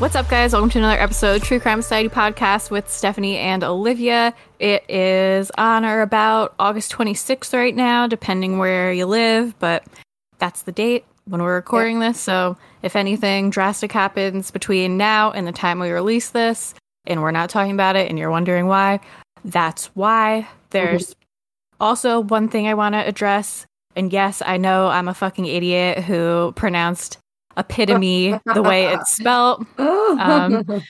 What's up, guys? Welcome to another episode of True Crime Society Podcast with Stephanie and Olivia. It is on or about August 26th right now, depending where you live, but that's the date when we're recording this. So if anything drastic happens between now and the time we release this, and we're not talking about it, and you're wondering why, that's why. There's also one thing I want to address, and yes, I know I'm a fucking idiot who pronounced Epitome the way it's spelt. So,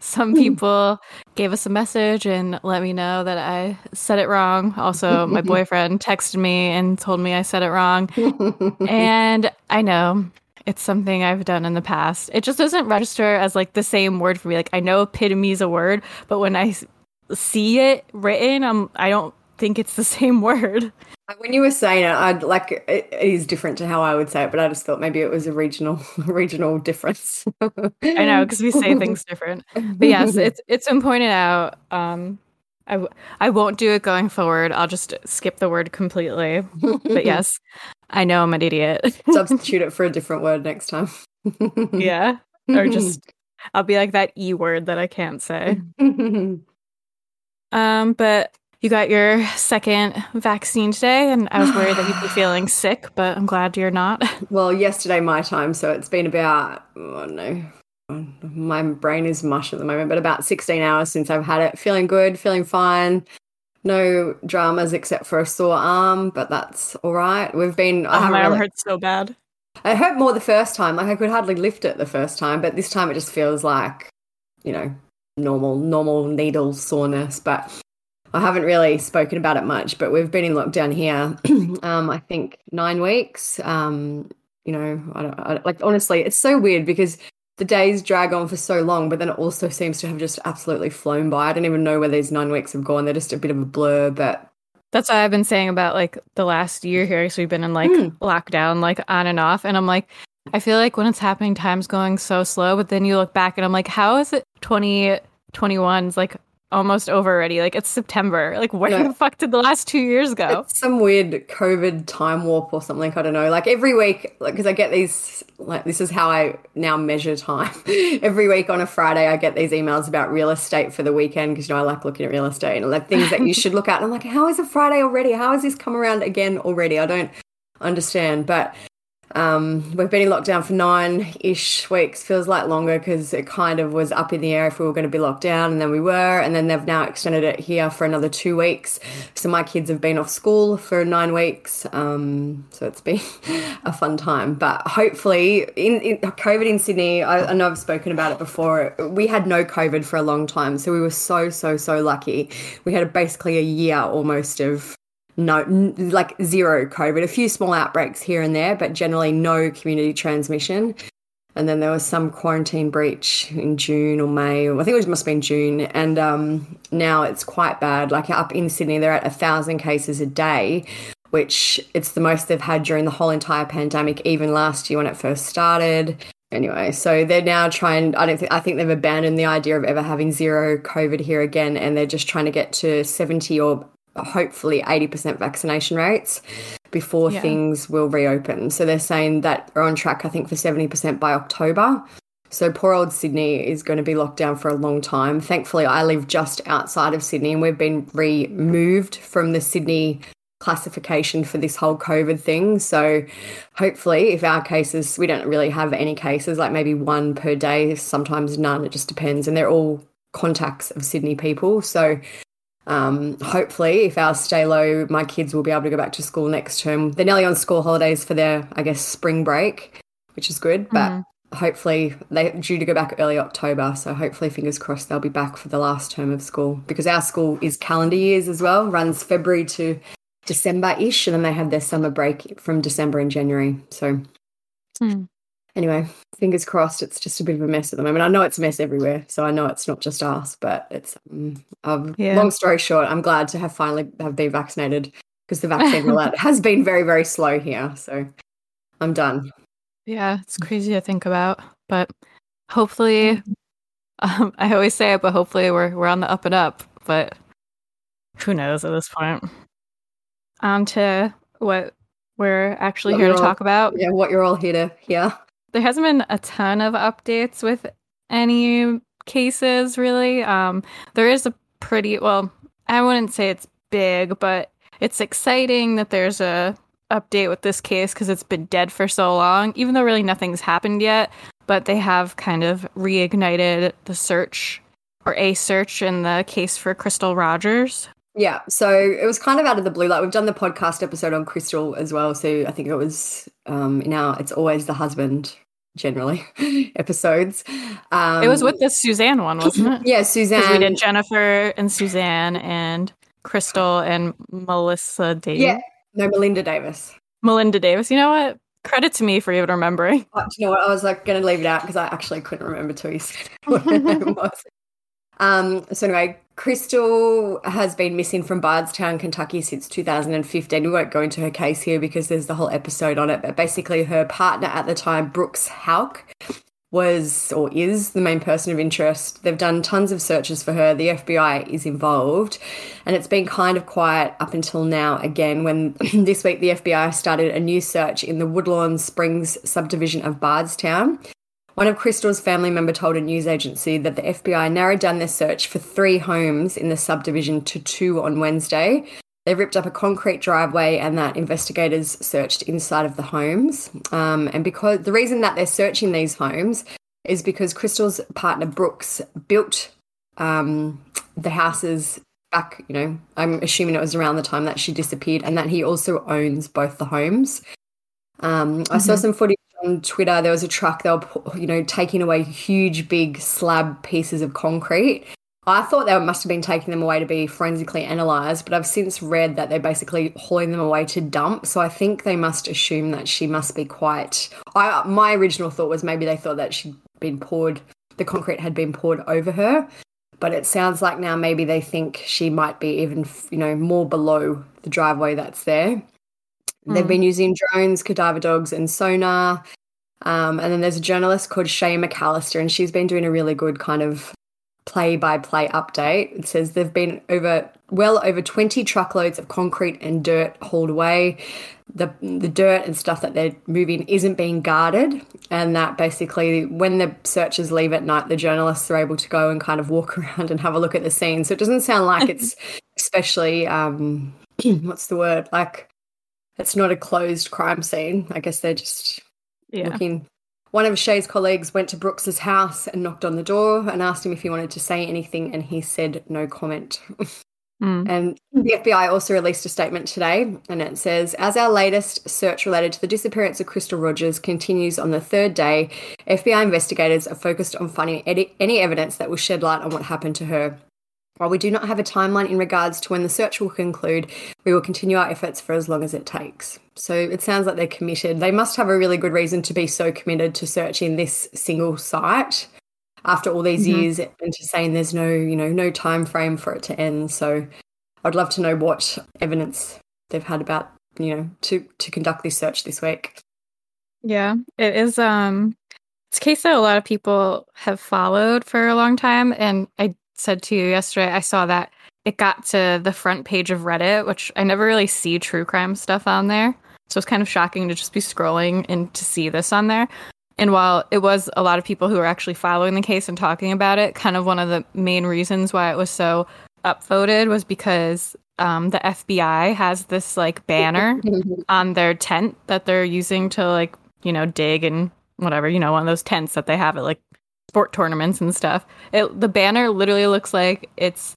some people gave us a message and let me know that I said it wrong. Also, my boyfriend texted me and told me I said it wrong. And I know it's something I've done in the past. It just doesn't register as like the same word for me. Like, I know epitome is a word, but when I see it written, I don't think it's the same word. When you were saying it, it is different to how I would say it, but I just thought maybe it was a regional difference. I know, because we say things different. But yes, it's been pointed out. I won't do it going forward. I'll just skip the word completely. But yes, I know I'm an idiot. Substitute it for a different word next time. Yeah, or just I'll be like that E word that I can't say. But you got your second vaccine today, and I was worried that you'd be feeling sick, but I'm glad you're not. Well, yesterday my time, so it's been about, my brain is mush at the moment, but about 16 hours since I've had it. Feeling good, feeling fine. No dramas except for a sore arm, but that's all right. My arm hurts so bad. It hurt more the first time. Like, I could hardly lift it the first time, but this time it just feels like, normal needle soreness, but I haven't really spoken about it much, but we've been in lockdown here, I think 9 weeks. Honestly, it's so weird because the days drag on for so long, but then it also seems to have just absolutely flown by. I don't even know where these 9 weeks have gone. They're just a bit of a blur, but that's what I've been saying about like the last year here. So we've been in lockdown, on and off. And I'm like, I feel like when it's happening, time's going so slow, but then you look back and I'm like, how is it 2021's almost over already? It's September. The fuck did the last 2 years go? It's some weird COVID time warp or something. I don't know. Every week, because I get these, this is how I now measure time. Every week on a Friday, I get these emails about real estate for the weekend because, I like looking at real estate and things that you should look at. And I'm like, how is it Friday already? How has this come around again already? I don't understand. But we've been in lockdown for 9-ish weeks, feels like longer because it kind of was up in the air if we were going to be locked down, and then we were, and then they've now extended it here for another 2 weeks. So my kids have been off school for 9 weeks, so it's been a fun time. But hopefully, in COVID in Sydney, I know I've spoken about it before, we had no COVID for a long time, so we were so lucky. We had basically a year almost of zero COVID, a few small outbreaks here and there, but generally no community transmission. And then there was some quarantine breach in June or May. I think it must have been June. And now it's quite bad. Up in Sydney, they're at 1,000 cases a day, which it's the most they've had during the whole entire pandemic, even last year when it first started. Anyway, so they're now trying, I think they've abandoned the idea of ever having zero COVID here again, and they're just trying to get to 70 or hopefully 80% vaccination rates before things will reopen. So they're saying that we're on track, I think, for 70% by October. So poor old Sydney is going to be locked down for a long time. Thankfully, I live just outside of Sydney, and we've been removed from the Sydney classification for this whole COVID thing. So hopefully if our cases, we don't really have any cases, maybe one per day, sometimes none, it just depends. And they're all contacts of Sydney people. So hopefully if ours stay low, my kids will be able to go back to school next term. They're nearly on school holidays for their, spring break, which is good, but hopefully they're due to go back early October. So hopefully, fingers crossed, they'll be back for the last term of school, because our school is calendar years as well, runs February to December-ish, and then they have their summer break from December and January. So anyway, fingers crossed. It's just a bit of a mess at the moment. I know it's a mess everywhere, so I know it's not just us, but it's long story short, I'm glad to have finally been vaccinated, because the vaccine rollout has been very, very slow here, so I'm done. Yeah, it's crazy to think about, but hopefully, I always say it, but hopefully we're on the up and up, but who knows at this point. On to what we're actually here to talk about. Yeah, what you're all here to hear. There hasn't been a ton of updates with any cases, really. There is a pretty, well, I wouldn't say it's big, but it's exciting that there's a update with this case because it's been dead for so long, even though really nothing's happened yet. But they have kind of reignited the search, or a search, in the case for Crystal Rogers. Yeah, so it was kind of out of the blue. Like, we've done the podcast episode on Crystal as well, so I think it was now it's always the husband generally episodes. It was with the Suzanne one, wasn't it? Yeah, Suzanne. Because we did Jennifer and Suzanne and Crystal and Melissa Davis. Yeah, no, Melinda Davis. Melinda Davis. You know what? Credit to me for even remembering. But you know what? I was like going to leave it out because I actually couldn't remember till you said what her name was. So anyway, Crystal has been missing from Bardstown, Kentucky since 2015. We won't go into her case here because there's the whole episode on it, but basically her partner at the time, Brooks Houck, was or is the main person of interest. They've done tons of searches for her. The FBI is involved, and it's been kind of quiet up until now again when this week the FBI started a new search in the Woodlawn Springs subdivision of Bardstown. One of Crystal's family members told a news agency that the FBI narrowed down their search for 3 homes in the subdivision to 2 on Wednesday. They ripped up a concrete driveway and that investigators searched inside of the homes. And because the reason that they're searching these homes is because Crystal's partner Brooks built the houses back, you know, I'm assuming it was around the time that she disappeared, and that he also owns both the homes. I saw some footage on Twitter. There was a truck, they were, you know, taking away huge, big slab pieces of concrete. I thought they must have been taking them away to be forensically analysed, but I've since read that they're basically hauling them away to dump. So I think they must assume that she must be quite... My original thought was maybe they thought that she'd been poured, the concrete had been poured over her, but it sounds like now maybe they think she might be even, you know, more below the driveway that's there. They've been using drones, cadaver dogs, and sonar. And then there's a journalist called Shay McAllister, and she's been doing a really good kind of play-by-play update. It says there've been over 20 truckloads of concrete and dirt hauled away. The dirt and stuff that they're moving isn't being guarded, and that basically when the searchers leave at night, the journalists are able to go and kind of walk around and have a look at the scene. So it doesn't sound like it's especially what's the word, like, it's not a closed crime scene. I guess they're just looking. One of Shay's colleagues went to Brooks's house and knocked on the door and asked him if he wanted to say anything, and he said no comment. And the FBI also released a statement today, and it says, as our latest search related to the disappearance of Crystal Rogers continues on the third day, FBI investigators are focused on finding any evidence that will shed light on what happened to her. While we do not have a timeline in regards to when the search will conclude, we will continue our efforts for as long as it takes. So it sounds like they're committed. They must have a really good reason to be so committed to searching this single site after all these years, and to saying there's no time frame for it to end. So I'd love to know what evidence they've had about, to conduct this search this week. Yeah, it is. It's a case that a lot of people have followed for a long time, and I said to you yesterday, I saw that it got to the front page of Reddit, which I never really see true crime stuff on there. So it's kind of shocking to just be scrolling and to see this on there. And while it was a lot of people who were actually following the case and talking about it, kind of one of the main reasons why it was so upvoted was because the FBI has this like banner on their tent that they're using to dig and whatever, one of those tents that they have at like sport tournaments and stuff. The banner literally looks like it's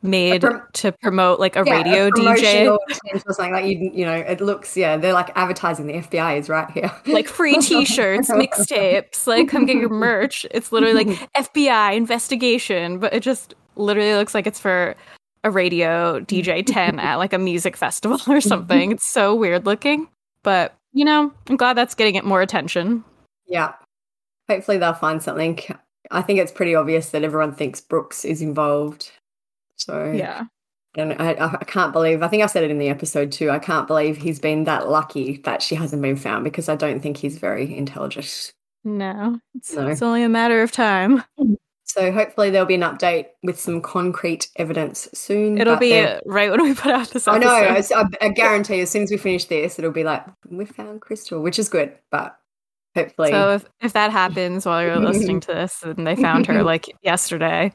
made to promote like a radio DJ or something. Like it looks, they're like advertising the FBI is right here. Like free t-shirts, mixtapes, like come get your merch. It's literally like FBI investigation, but it just literally looks like it's for a radio DJ 10 at like a music festival or something. It's so weird looking, but I'm glad that's getting it more attention. Yeah. Hopefully they'll find something. I think it's pretty obvious that everyone thinks Brooks is involved. So yeah, I can't believe, I think I said it in the episode too, I can't believe he's been that lucky that she hasn't been found, because I don't think he's very intelligent. No, it's only a matter of time. So hopefully there'll be an update with some concrete evidence soon. It'll be right when we put out this episode. I know, I guarantee as soon as we finish this, it'll be like, we found Crystal, which is good, but hopefully. So if that happens while you're listening to this and they found her like yesterday,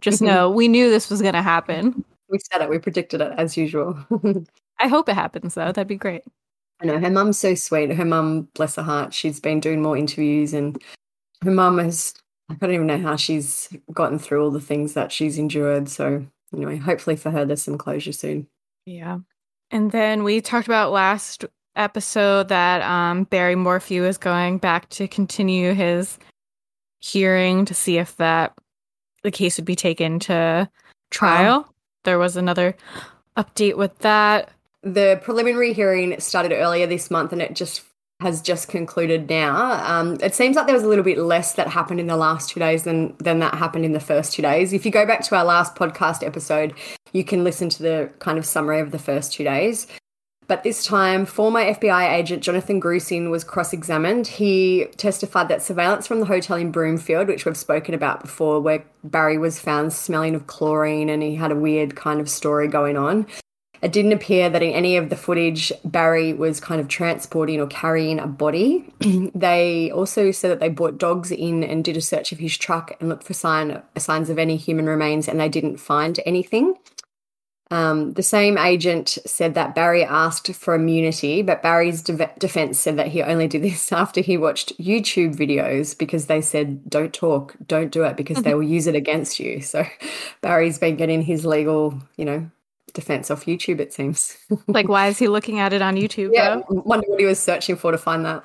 just know we knew this was going to happen. We said it. We predicted it as usual. I hope it happens, though. That'd be great. I know. Her mum's so sweet. Her mum, bless her heart, she's been doing more interviews, and her mum has, I don't even know how she's gotten through all the things that she's endured. So anyway, hopefully for her, there's some closure soon. Yeah. And then we talked about last episode that Barry Morphew is going back to continue his hearing to see if that the case would be taken to trial. There was another update with that. The preliminary hearing started earlier this month, and it just has just concluded now. It seems like there was a little bit less that happened in the last 2 days than that happened in the first 2 days. If you go back to our last podcast episode, you can listen to the kind of summary of the first 2 days. But this time, former FBI agent Jonathan Grusin was cross-examined. He testified that surveillance from the hotel in Broomfield, which we've spoken about before, where Barry was found smelling of chlorine and he had a weird kind of story going on. It didn't appear that in any of the footage Barry was kind of transporting or carrying a body. They also said that they brought dogs in and did a search of his truck and looked for signs of any human remains, and they didn't find anything. The same agent said that Barry asked for immunity, but Barry's defense said that he only did this after he watched YouTube videos, because they said, don't talk, don't do it, because they will use it against you. So Barry's been getting his legal, defense off YouTube, it seems. Like, why is he looking at it on YouTube? Yeah, I wonder what he was searching for to find that.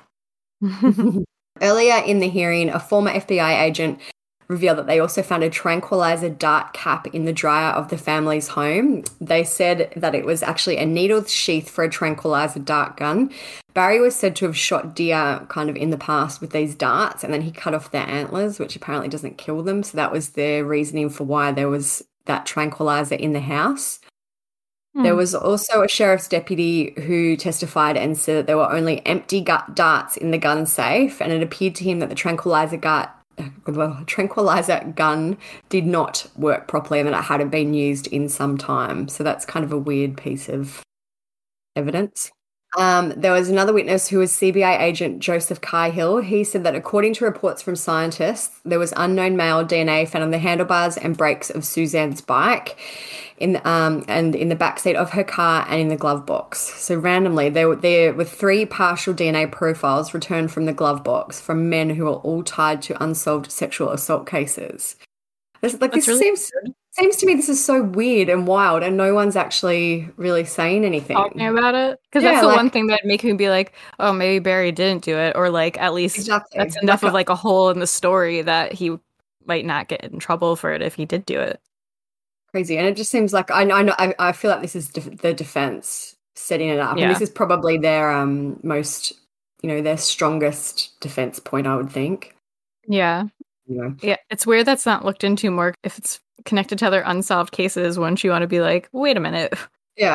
Earlier in the hearing, a former FBI agent revealed that they also found a tranquilizer dart cap in the dryer of the family's home. They said that it was actually a needle sheath for a tranquilizer dart gun. Barry was said to have shot deer kind of in the past with these darts, and then he cut off their antlers, which apparently doesn't kill them. So that was their reasoning for why there was that tranquilizer in the house. There was also a sheriff's deputy who testified and said that there were only empty darts in the gun safe, and it appeared to him that the tranquilizer gun did not work properly and that it hadn't been used in some time. So that's kind of a weird piece of evidence. There was another witness who was CBI agent Joseph Cahill. He said that according to reports from scientists, there was unknown male DNA found on the handlebars and brakes of Suzanne's bike and in the backseat of her car and in the glove box. So randomly, there were three partial DNA profiles returned from the glove box from men who are all tied to unsolved sexual assault cases. Seems to me this is so weird and wild, and no one's actually really saying anything. Talking about it? Because that's the one thing that make me be like, oh, maybe Barry didn't do it, or like at least that's enough of like a hole in the story that he might not get in trouble for it if he did do it. Crazy. And it just seems like I feel like this is the defense setting it up. Yeah. And this is probably their most, their strongest defense point, I would think. Yeah. Yeah, it's weird that's not looked into more. If it's connected to other unsolved cases, wouldn't you want to be like, wait a minute,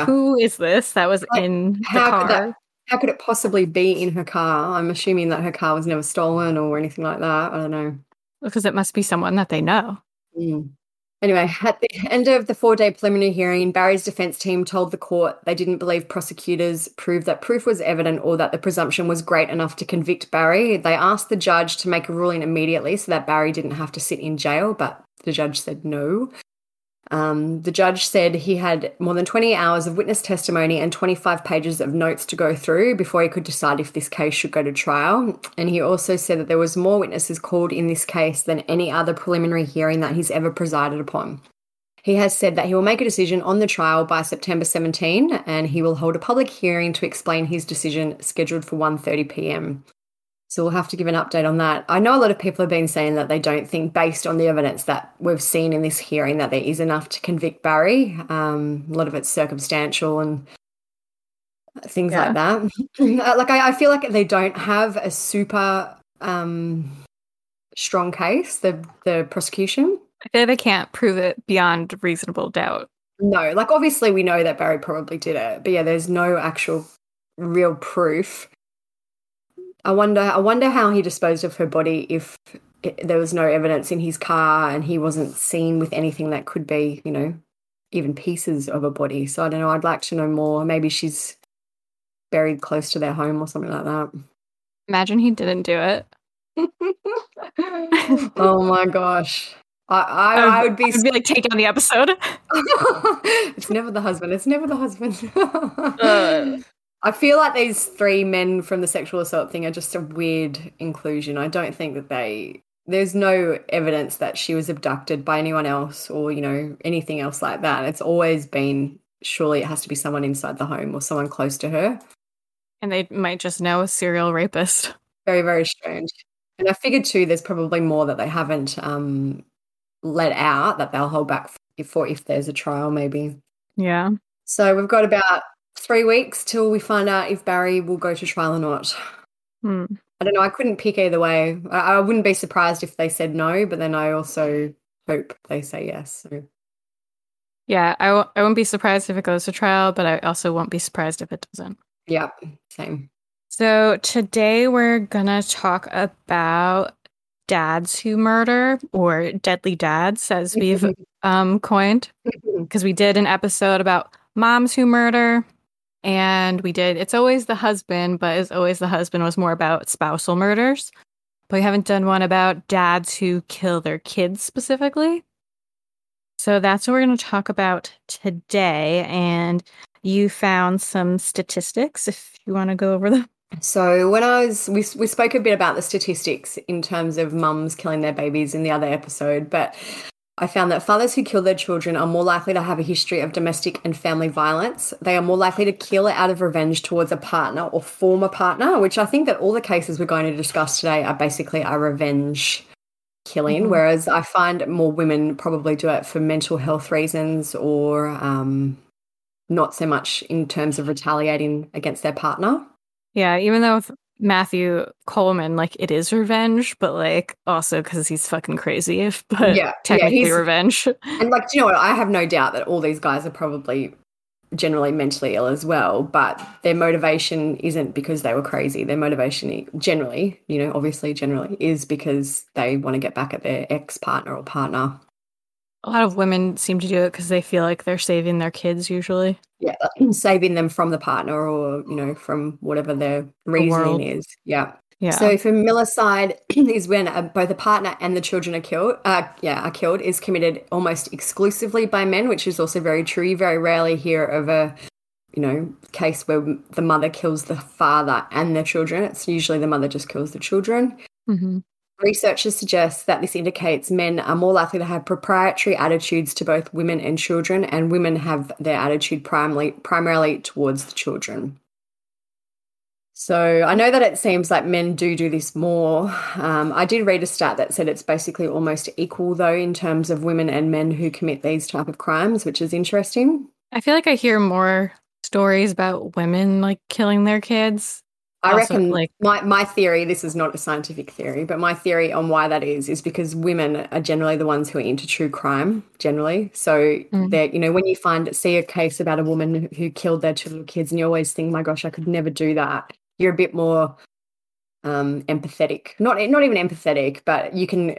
who is this that was like, in the car? How could it possibly be in her car? I'm assuming that her car was never stolen or anything like that. I don't know. Because it must be someone that they know. Mm. Anyway, at the end of the four-day preliminary hearing, Barry's defense team told the court they didn't believe prosecutors proved that proof was evident or that the presumption was great enough to convict Barry. They asked the judge to make a ruling immediately so that Barry didn't have to sit in jail, but the judge said no. The judge said he had more than 20 hours of witness testimony and 25 pages of notes to go through before he could decide if this case should go to trial. And he also said that there was more witnesses called in this case than any other preliminary hearing that he's ever presided upon. He has said that he will make a decision on the trial by September 17, and he will hold a public hearing to explain his decision, scheduled for 1:30 p.m. So we'll have to give an update on that. I know a lot of people have been saying that they don't think, based on the evidence that we've seen in this hearing, that there is enough to convict Barry. A lot of it's circumstantial and things like that. Like, I feel like they don't have a super strong case, the prosecution. They can't prove it beyond reasonable doubt. No, like obviously we know that Barry probably did it, but there's no actual real proof. I wonder how he disposed of her body if there was no evidence in his car and he wasn't seen with anything that could be, even pieces of a body. So I don't know. I'd like to know more. Maybe she's buried close to their home or something like that. Imagine he didn't do it. Oh my gosh. I would be like, take down the episode. It's never the husband. It's never the husband. I feel like these three men from the sexual assault thing are just a weird inclusion. I don't think that there's no evidence that she was abducted by anyone else or, you know, anything else like that. It's always been, surely it has to be someone inside the home or someone close to her. And they might just know a serial rapist. Very, very strange. And I figured too, there's probably more that they haven't let out that they'll hold back for if there's a trial maybe. Yeah. So we've got about 3 weeks till we find out if Barry will go to trial or not. Hmm. I don't know. I couldn't pick either way. I wouldn't be surprised if they said no, but then I also hope they say yes. So. Yeah, I won't be surprised if it goes to trial, but I also won't be surprised if it doesn't. Yeah, same. So today we're going to talk about dads who murder, or deadly dads, as we've coined, because we did an episode about moms who murder, and we did It's Always the Husband, but It's Always the Husband was more about spousal murders. But we haven't done one about dads who kill their kids specifically. So that's what we're going to talk about today, and you found some statistics if you want to go over them. So when we spoke a bit about the statistics in terms of mums killing their babies in the other episode, but I found that fathers who kill their children are more likely to have a history of domestic and family violence. They are more likely to kill it out of revenge towards a partner or former partner, which I think that all the cases we're going to discuss today are basically a revenge killing, mm-hmm. whereas I find more women probably do it for mental health reasons or not so much in terms of retaliating against their partner. Yeah, even though with Matthew Coleman, like, it is revenge, but, like, also because he's fucking crazy, but yeah, technically yeah, revenge. And, like, you know what? I have no doubt that all these guys are probably generally mentally ill as well, but their motivation isn't because they were crazy. Their motivation generally, you know, obviously generally, is because they want to get back at their ex-partner or partner. A lot of women seem to do it because they feel like they're saving their kids usually. Yeah, saving them from the partner or, you know, from whatever their reasoning is. Yeah. Yeah. So familicide is when both the partner and the children are killed. Is committed almost exclusively by men, which is also very true. You very rarely hear of a, you know, case where the mother kills the father and their children. It's usually the mother just kills the children. Mm-hmm. Researchers suggest that this indicates men are more likely to have proprietary attitudes to both women and children, and women have their attitude primarily towards the children. So I know that it seems like men do this more. I did read a stat that said it's basically almost equal, though, in terms of women and men who commit these type of crimes, which is interesting. I feel like I hear more stories about women, like, killing their kids. I also reckon, like, my theory, this is not a scientific theory, but my theory on why that is because women are generally the ones who are into true crime generally. So, mm-hmm. you know, when you see a case about a woman who killed their two little kids and you always think, my gosh, I could never do that, you're a bit more empathetic. Not even empathetic, but you can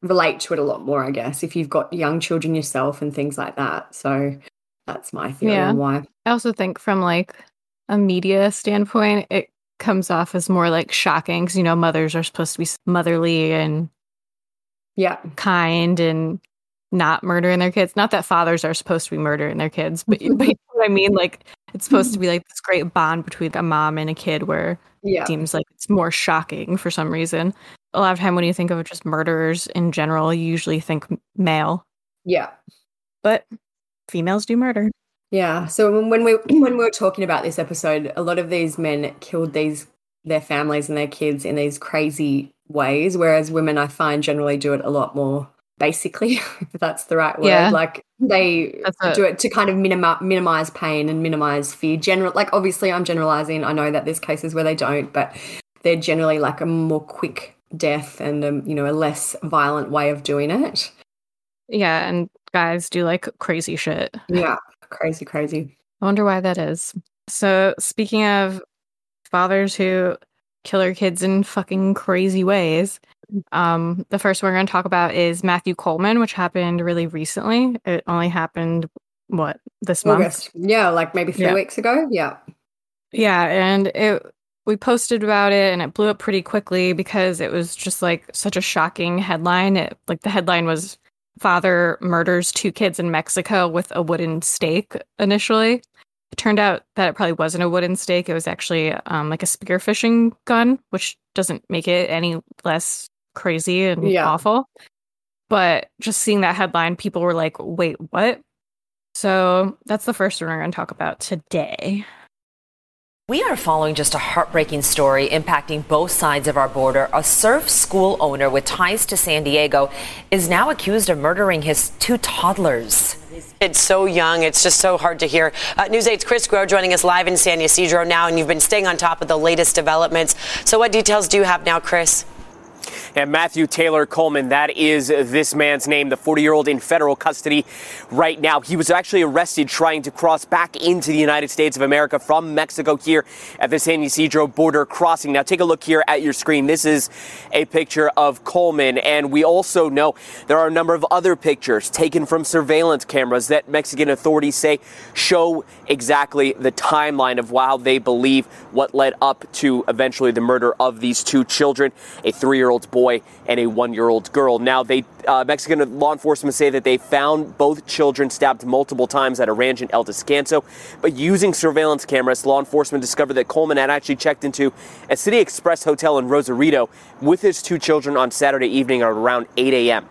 relate to it a lot more, I guess, if you've got young children yourself and things like that. So that's my theory on why. I also think from, like, a media standpoint, it comes off as more, like, shocking because, you know, mothers are supposed to be motherly and kind and not murdering their kids. Not that fathers are supposed to be murdering their kids, but, but you know what I mean? Like, it's supposed to be, like, this great bond between a mom and a kid where it seems like it's more shocking for some reason. A lot of time when you think of just murderers in general, you usually think male. Yeah. But females do murder. Yeah, so when we were talking about this episode, a lot of these men killed their families and their kids in these crazy ways, whereas women, I find, generally do it a lot more basically, if that's the right word. Yeah. Like, they do it to kind of minimize pain and minimize fear. Like, obviously, I'm generalizing. I know that there's cases where they don't, but they're generally, like, a more quick death and, you know, a less violent way of doing it. Yeah, and guys do, like, crazy shit. Yeah. Crazy. I wonder why that is. So, speaking of fathers who kill their kids in fucking crazy ways, the first one we're going to talk about is Matthew Coleman, which happened really recently. It only happened, what, this August month? Yeah, like maybe three weeks ago. Yeah. Yeah, and it we posted about it and it blew up pretty quickly because it was just like such a shocking headline. It, like, the headline was "Father murders two kids in Mexico with a wooden stake." Initially, it turned out that it probably wasn't a wooden stake. It was actually like a spearfishing gun, which doesn't make it any less crazy and awful. But just seeing that headline, people were like, wait, what? So that's the first one we're going to talk about today. We are following just a heartbreaking story impacting both sides of our border. A surf school owner with ties to San Diego is now accused of murdering his two toddlers. It's so young, it's just so hard to hear. News 8's Chris Groh joining us live in San Ysidro now, and you've been staying on top of the latest developments. So what details do you have now, Chris? And Matthew Taylor Coleman, that is this man's name, the 40-year-old in federal custody right now. He was actually arrested trying to cross back into the United States of America from Mexico here at the San Ysidro border crossing. Now, take a look here at your screen. This is a picture of Coleman. And we also know there are a number of other pictures taken from surveillance cameras that Mexican authorities say show exactly the timeline of how they believe what led up to eventually the murder of these two children, a 3-year-old boy and a 1-year-old girl. Now, they Mexican law enforcement say that they found both children stabbed multiple times at a ranch in El Descanso. But using surveillance cameras, law enforcement discovered that Coleman had actually checked into a City Express Hotel in Rosarito with his two children on Saturday evening at around 8 a.m.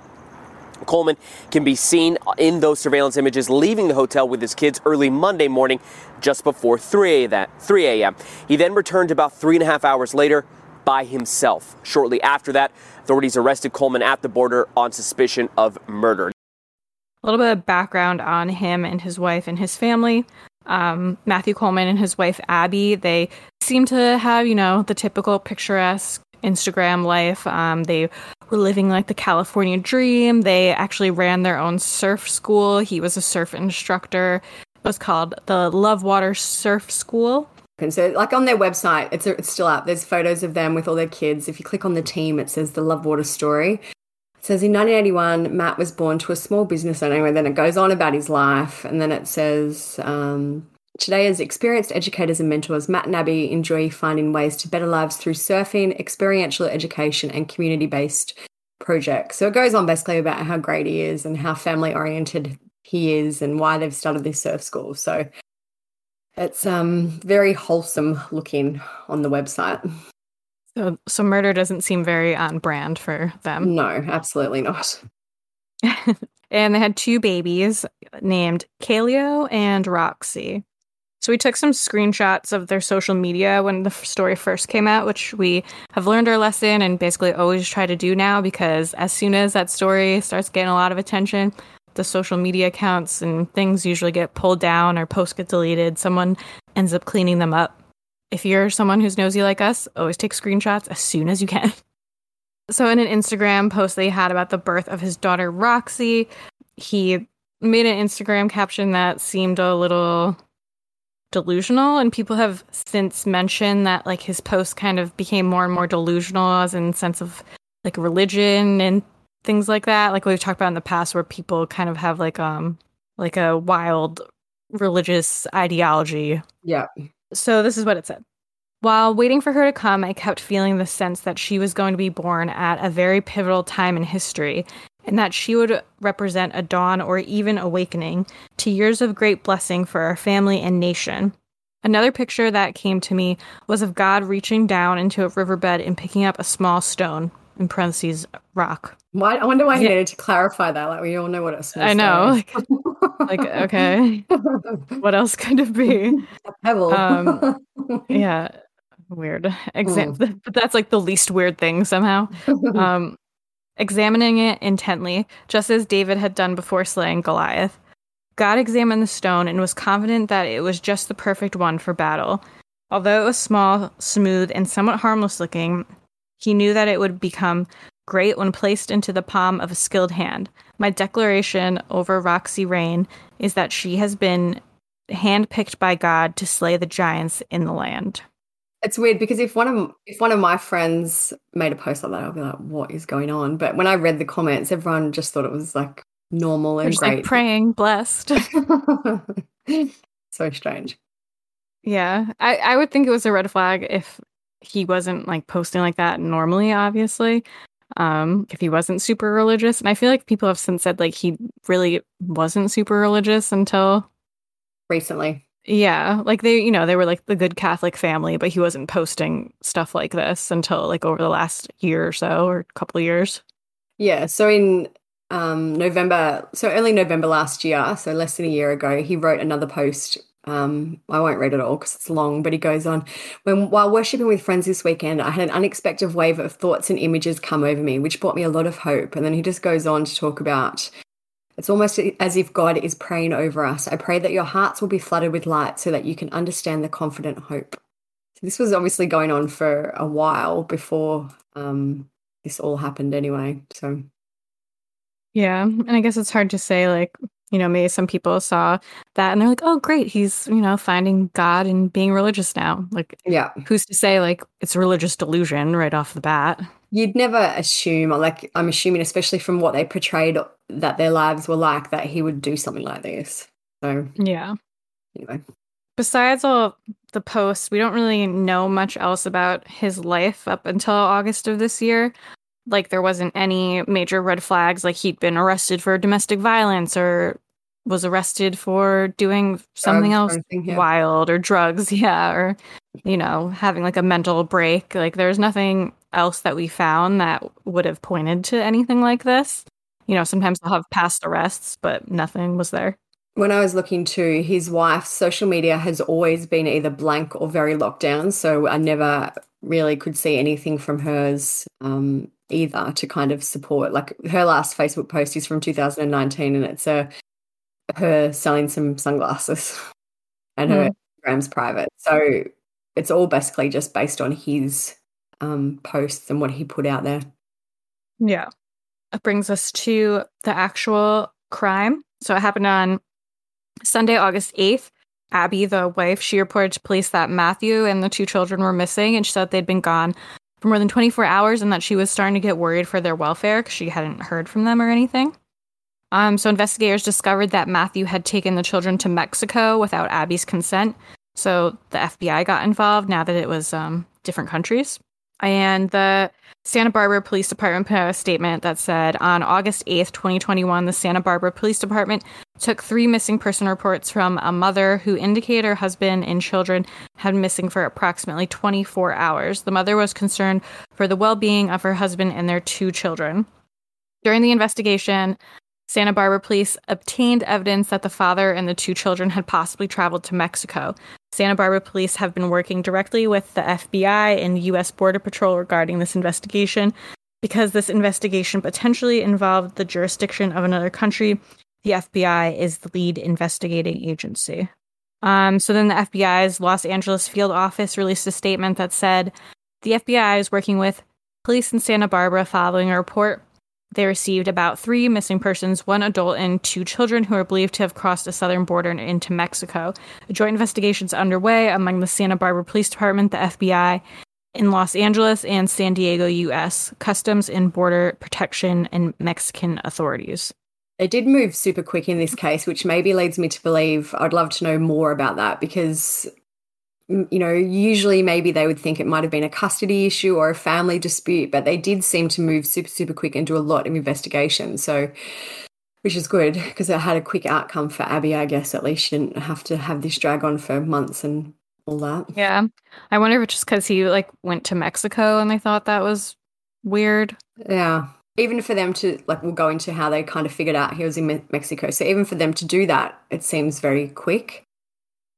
Coleman can be seen in those surveillance images leaving the hotel with his kids early Monday morning just before 3 a.m. He then returned about 3.5 hours later by himself. Shortly after that, authorities arrested Coleman at the border on suspicion of murder. A little bit of background on him and his wife and his family. Matthew Coleman and his wife, Abby, they seem to have, you know, the typical picturesque Instagram life. They were living like the California dream. They actually ran their own surf school. He was a surf instructor. It was called the Love Water Surf School. And so, like, on their website, it's still up. There's photos of them with all their kids. If you click on the team, it says the Love Water story. It says, in 1981, Matt was born to a small business owner. And then it goes on about his life. And then it says, today, as experienced educators and mentors, Matt and Abby enjoy finding ways to better lives through surfing, experiential education, and community-based projects. So it goes on basically about how great he is and how family-oriented he is and why they've started this surf school. So it's very wholesome looking on the website. So murder doesn't seem very on brand for them. No, absolutely not. And they had two babies named Kaleo and Roxy. So we took some screenshots of their social media when the story first came out, which we have learned our lesson and basically always try to do now, because as soon as that story starts getting a lot of attention, the social media accounts and things usually get pulled down or posts get deleted. Someone ends up cleaning them up. If you're someone who's nosy like us, always take screenshots as soon as you can. So in an Instagram post they had about the birth of his daughter, Roxy, he made an Instagram caption that seemed a little delusional. And people have since mentioned that, like, his post kind of became more and more delusional, as in sense of, like, religion and things like that, like we've talked about in the past, where people kind of have like a wild religious ideology. Yeah. So this is what it said. While waiting for her to come, I kept feeling the sense that she was going to be born at a very pivotal time in history, and that she would represent a dawn or even awakening to years of great blessing for our family and nation. Another picture that came to me was of God reaching down into a riverbed and picking up a small stone. In parentheses, rock. Why? I wonder why he needed to clarify that. Like, we all know what it smells like. I know. Like, okay, what else could it be? A pebble. Yeah, weird. But that's like the least weird thing somehow. Examining it intently, just as David had done before slaying Goliath, God examined the stone and was confident that it was just the perfect one for battle. Although it was small, smooth, and somewhat harmless looking, he knew that it would become great when placed into the palm of a skilled hand. My declaration over Roxy Rain is that she has been handpicked by God to slay the giants in the land. It's weird, because if one of my friends made a post like that, I'll be like, what is going on? But when I read the comments, everyone just thought it was like normal and great. Like praying, blessed. So strange. Yeah, I would think it was a red flag if he wasn't like posting like that normally, obviously, if he wasn't super religious. And I feel like people have since said like he really wasn't super religious until recently. Yeah, like they, you know, they were like the good Catholic family, but he wasn't posting stuff like this until like over the last year or so, or a couple of years. Yeah, so in November, so early November last year, so less than a year ago, he wrote another post. I won't read it all because it's long, but he goes on, while worshipping with friends this weekend, I had an unexpected wave of thoughts and images come over me, which brought me a lot of hope. And then he just goes on to talk about, it's almost as if God is praying over us. I pray that your hearts will be flooded with light so that you can understand the confident hope. So this was obviously going on for a while before this all happened anyway. So, yeah. And I guess it's hard to say, like, you know, maybe some people saw that and they're like, oh, great, he's, you know, finding God and being religious now. Like, yeah, who's to say, like, it's religious delusion right off the bat? You'd never assume, like, I'm assuming, especially from what they portrayed that their lives were like, that he would do something like this. So, yeah. Anyway. Besides all the posts, we don't really know much else about his life up until August of this year. Like, there wasn't any major red flags, like he'd been arrested for domestic violence or was arrested for doing something else wild or drugs, or, you know, having like a mental break. Like, there's nothing else that we found that would have pointed to anything like this. You know, sometimes they'll have past arrests, but nothing was there. When I was looking too, his wife's social media has always been either blank or very locked down, so I never really could see anything from hers either to kind of support. Like, her last Facebook post is from 2019 and it's her selling some sunglasses and her Instagram's private. So it's all basically just based on his posts and what he put out there. Yeah. It brings us to the actual crime. So it happened on Sunday, August 8th. Abby, the wife, she reported to police that Matthew and the two children were missing, and she said they'd been gone for more than 24 hours and that she was starting to get worried for their welfare because she hadn't heard from them or anything. So investigators discovered that Matthew had taken the children to Mexico without Abby's consent. So the FBI got involved now that it was different countries. And the Santa Barbara Police Department put out a statement that said, on August 8th, 2021, the Santa Barbara Police Department took 3 missing person reports from a mother who indicated her husband and children had been missing for approximately 24 hours. The mother was concerned for the well-being of her husband and their 2 children. During the investigation, Santa Barbara police obtained evidence that the father and the 2 children had possibly traveled to Mexico. Santa Barbara police have been working directly with the FBI and U.S. Border Patrol regarding this investigation. Because this investigation potentially involved the jurisdiction of another country, the FBI is the lead investigating agency. So then the FBI's Los Angeles field office released a statement that said, the FBI is working with police in Santa Barbara following a report they received about 3 missing persons, 1 adult and 2 children, who are believed to have crossed the southern border into Mexico. A joint investigation is underway among the Santa Barbara Police Department, the FBI in Los Angeles, and San Diego, U.S. Customs and Border Protection and Mexican authorities. They did move super quick in this case, which maybe leads me to believe I'd love to know more about that because, you know, usually maybe they would think it might have been a custody issue or a family dispute, but they did seem to move super, super quick and do a lot of investigation. So, which is good because it had a quick outcome for Abby, I guess. At least she didn't have to have this drag on for months and all that. Yeah. I wonder if it's just because he like went to Mexico and they thought that was weird. Yeah. Even for them to, like, we'll go into how they kind of figured out he was in Mexico. So even for them to do that, it seems very quick.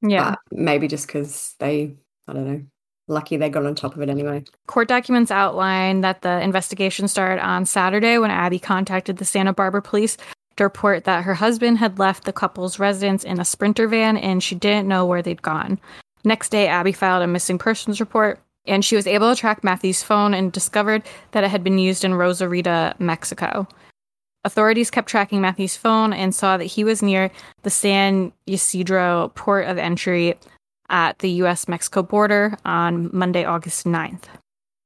Yeah. But maybe just because they, I don't know, lucky they got on top of it anyway. Court documents outline that the investigation started on Saturday when Abby contacted the Santa Barbara police to report that her husband had left the couple's residence in a Sprinter van and she didn't know where they'd gone. Next day, Abby filed a missing persons report and she was able to track Matthew's phone and discovered that it had been used in Rosarito, Mexico. Authorities kept tracking Matthew's phone and saw that he was near the San Ysidro port of entry at the U.S.-Mexico border on Monday, August 9th.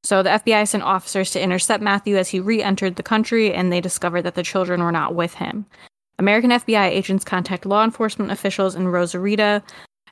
So the FBI sent officers to intercept Matthew as he re-entered the country, and they discovered that the children were not with him. American FBI agents contact law enforcement officials in Rosarito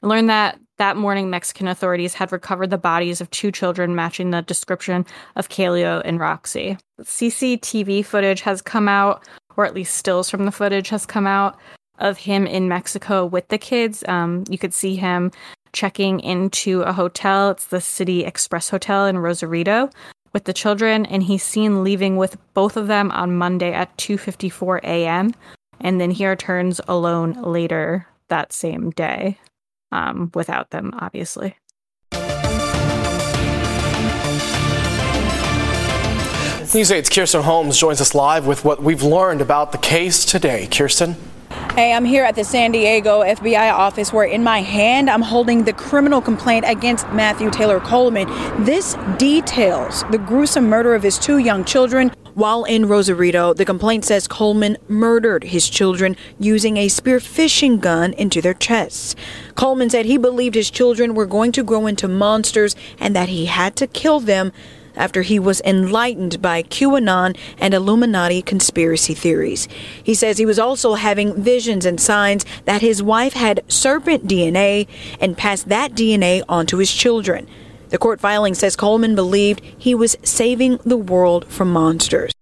and learned that That morning, Mexican authorities had recovered the bodies of two children matching the description of Kaleo and Roxy. CCTV footage has come out, or at least stills from the footage has come out, of him in Mexico with the kids. You could see him checking into a hotel. It's the City Express Hotel in Rosarito with the children, and he's seen leaving with both of them on Monday at 2:54 a.m., and then he returns alone later that same day. Without them, obviously. News 8's Kirsten Holmes joins us live with what we've learned about the case today. Kirsten? Hey, I'm here at the San Diego FBI office where in my hand I'm holding the criminal complaint against Matthew Taylor Coleman. This details the gruesome murder of his two young children. While in Rosarito, the complaint says Coleman murdered his children using a spear fishing gun into their chests. Coleman said he believed his children were going to grow into monsters and that he had to kill them after he was enlightened by QAnon and Illuminati conspiracy theories. He says he was also having visions and signs that his wife had serpent DNA and passed that DNA onto his children. The court filing says Coleman believed he was saving the world from monsters.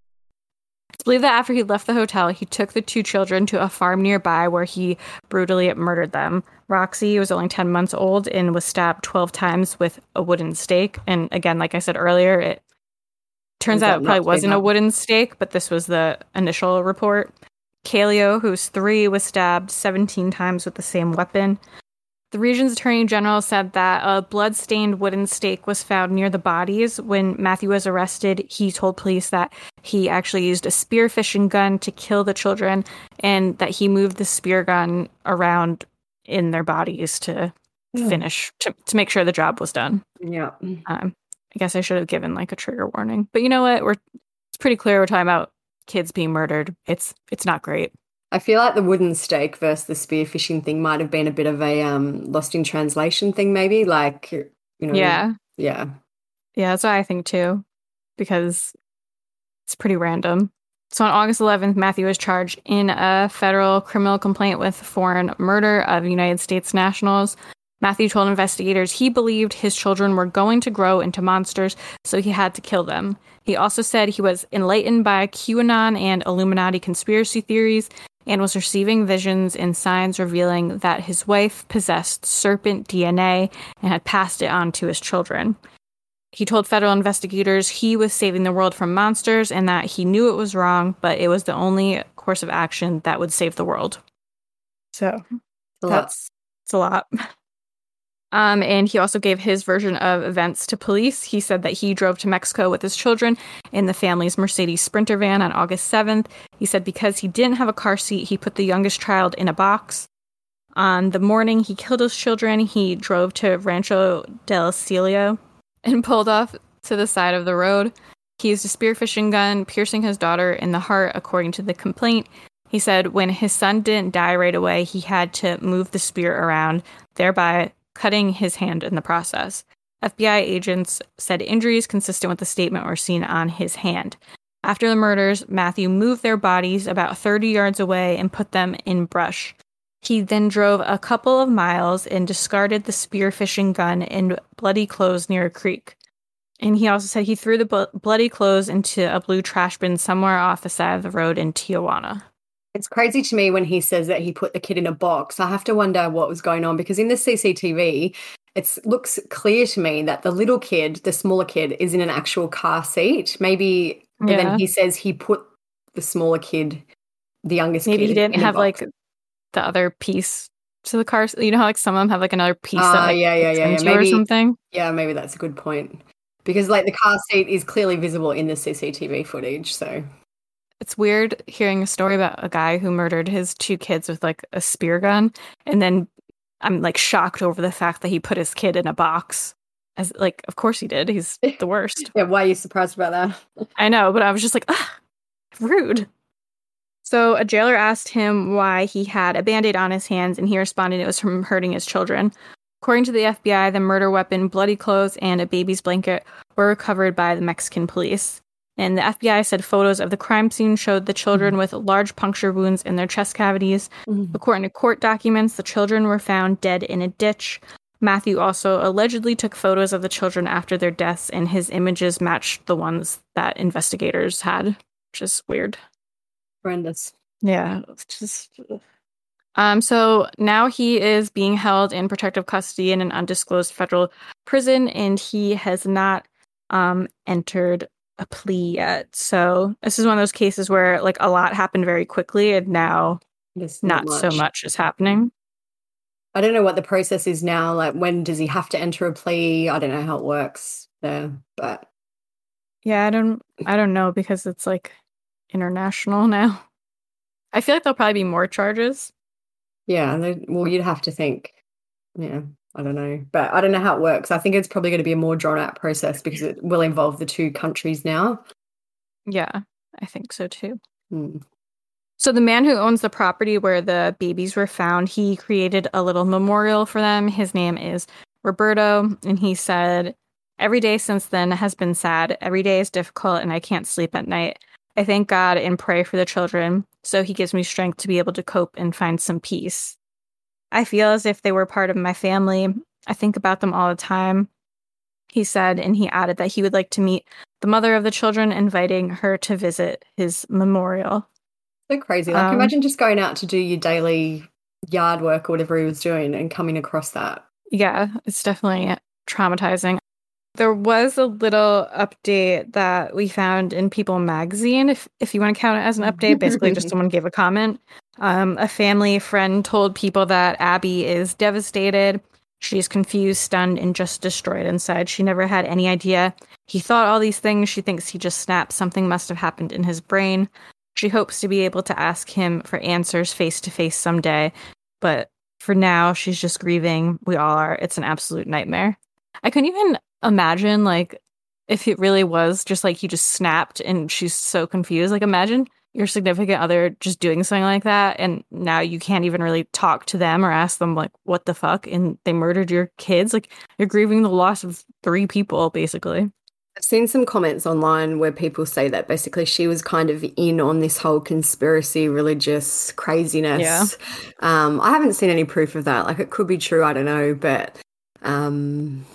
It's believed that after he left the hotel, he took the two children to a farm nearby where he brutally murdered them. Roxy was only 10 months old and was stabbed 12 times with a wooden stake. And again, like I said earlier, it turns out it probably wasn't a wooden stake, but this was the initial report. Kaleo, who's 3, was stabbed 17 times with the same weapon. The region's attorney general said that a blood-stained wooden stake was found near the bodies. When Matthew was arrested, he told police that he actually used a spear fishing gun to kill the children and that he moved the spear gun around in their bodies to finish, to make sure the job was done. Yeah. I guess I should have given like a trigger warning. But you know what? It's pretty clear we're talking about kids being murdered. It's not great. I feel like the wooden stake versus the spearfishing thing might have been a bit of a lost in translation thing, maybe. Like, you know. Yeah, that's what I think too, because it's pretty random. So on August 11th, Matthew was charged in a federal criminal complaint with foreign murder of United States nationals. Matthew told investigators he believed his children were going to grow into monsters, so he had to kill them. He also said he was enlightened by QAnon and Illuminati conspiracy theories and was receiving visions and signs revealing that his wife possessed serpent DNA and had passed it on to his children. He told federal investigators he was saving the world from monsters and that he knew it was wrong, but it was the only course of action that would save the world. So it's a lot. And he also gave his version of events to police. He said that he drove to Mexico with his children in the family's Mercedes Sprinter van on August 7th. He said because he didn't have a car seat, he put the youngest child in a box. On the morning he killed his children, he drove to Rancho del Celio and pulled off to the side of the road. He used a spearfishing gun, piercing his daughter in the heart, according to the complaint. He said when his son didn't die right away, he had to move the spear around, thereby cutting his hand in the process. FBI agents said injuries consistent with the statement were seen on his hand. After the murders, Matthew moved their bodies about 30 yards away and put them in brush. He then drove a couple of miles and discarded the spear fishing gun in bloody clothes near a creek. And he also said he threw the bloody clothes into a blue trash bin somewhere off the side of the road in Tijuana. It's crazy to me when he says that he put the kid in a box. I have to wonder what was going on, because in the CCTV, it looks clear to me that the little kid, the smaller kid, is in an actual car seat. Maybe, yeah. And then he says he put the smaller kid, the youngest kid, in a box. Maybe he didn't have like the other piece to the car. You know how like some of them have like another piece that like fits into maybe, or something? Yeah, maybe that's a good point. Because like the car seat is clearly visible in the CCTV footage, so... It's weird hearing a story about a guy who murdered his two kids with like a spear gun, and then I'm like shocked over the fact that he put his kid in a box. As like, of course he did. He's the worst. Yeah, why are you surprised about that? I know, but I was just like, rude. So a jailer asked him why he had a Band-Aid on his hands, and he responded it was from hurting his children. According to the FBI, the murder weapon, bloody clothes, and a baby's blanket were recovered by the Mexican police. And the FBI said photos of the crime scene showed the children with large puncture wounds in their chest cavities. According to court documents, the children were found dead in a ditch. Matthew also allegedly took photos of the children after their deaths, and his images matched the ones that investigators had, which is weird. Horrendous. Yeah. Just... So now he is being held in protective custody in an undisclosed federal prison, and he has not entered a plea yet. So this is one of those cases where like a lot happened very quickly, and now not so much is happening. I don't know what the process is now. Like, when does he have to enter a plea? I don't know how it works there, but yeah, I don't know, because it's like international now. I feel like there'll probably be more charges. Yeah, well, you'd have to think. Yeah, I don't know. But I don't know how it works. I think it's probably going to be a more drawn-out process because it will involve the two countries now. Yeah, I think so too. Mm. So the man who owns the property where the babies were found, he created a little memorial for them. His name is Roberto, and he said, "Every day since then has been sad. Every day is difficult, and I can't sleep at night. I thank God and pray for the children, so he gives me strength to be able to cope and find some peace. I feel as if they were part of my family. I think about them all the time," he said, and he added that he would like to meet the mother of the children, inviting her to visit his memorial. So crazy. Like, imagine just going out to do your daily yard work or whatever he was doing and coming across that. Yeah, it's definitely traumatizing. There was a little update that we found in People magazine, if you want to count it as an update. Basically, just someone gave a comment. A family friend told People that Abby is devastated. She's confused, stunned, and just destroyed inside. She never had any idea. He thought all these things. She thinks he just snapped. Something must have happened in his brain. She hopes to be able to ask him for answers face-to-face someday. But for now, she's just grieving. We all are. It's an absolute nightmare. I couldn't even... imagine, like, if it really was just like he just snapped and she's so confused. Like, imagine your significant other just doing something like that, and now you can't even really talk to them or ask them, like, what the fuck, and they murdered your kids. Like, you're grieving the loss of 3 people, basically. I've seen some comments online where people say that basically she was kind of in on this whole conspiracy, religious craziness. Yeah. I haven't seen any proof of that. Like, it could be true, I don't know, but I think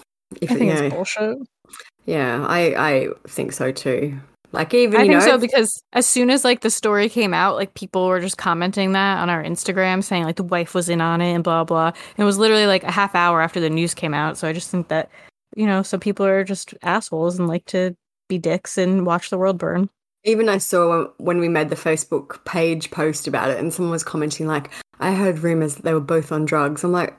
it's bullshit. Yeah, I think so too. Like, even I think so, because as soon as like the story came out, like, people were just commenting that on our Instagram, saying like the wife was in on it and blah blah. And it was literally like a half hour after the news came out. So I just think that, you know, some people are just assholes and like to be dicks and watch the world burn. Even I saw when we made the Facebook page post about it, and someone was commenting like, "I heard rumors that they were both on drugs." I'm like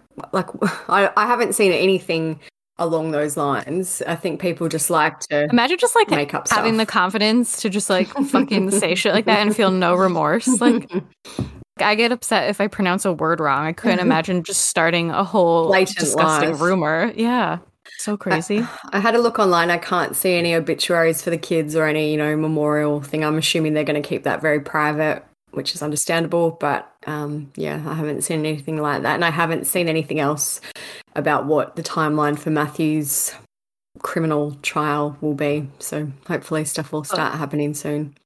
I haven't seen anything along those lines. I think people just like to imagine just like make up having stuff. The confidence to just like fucking say shit like that and feel no remorse. Like, I get upset if I pronounce a word wrong. I couldn't imagine just starting a whole blatant disgusting rumor. Yeah, so crazy. I had a look online. I can't see any obituaries for the kids or any, you know, memorial thing. I'm assuming they're going to keep that very private, which is understandable, but yeah, I haven't seen anything like that, and I haven't seen anything else about what the timeline for Matthew's criminal trial will be. So hopefully stuff will start happening soon.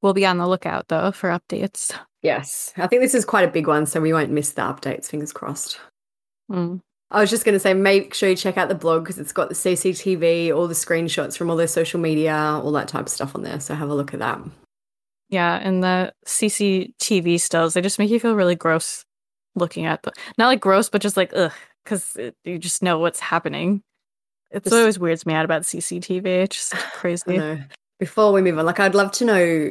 We'll be on the lookout, though, for updates. Yes. I think this is quite a big one, so we won't miss the updates, fingers crossed. Mm. I was just going to say, make sure you check out the blog, because it's got the CCTV, all the screenshots from all their social media, all that type of stuff on there, so have a look at that. Yeah, and the CCTV stills, they just make you feel really gross looking at them. Not like gross, but just like, ugh, because you just know what's happening. It's what always weirds me out about CCTV. It's just crazy. I know. Before we move on, like, I'd love to know,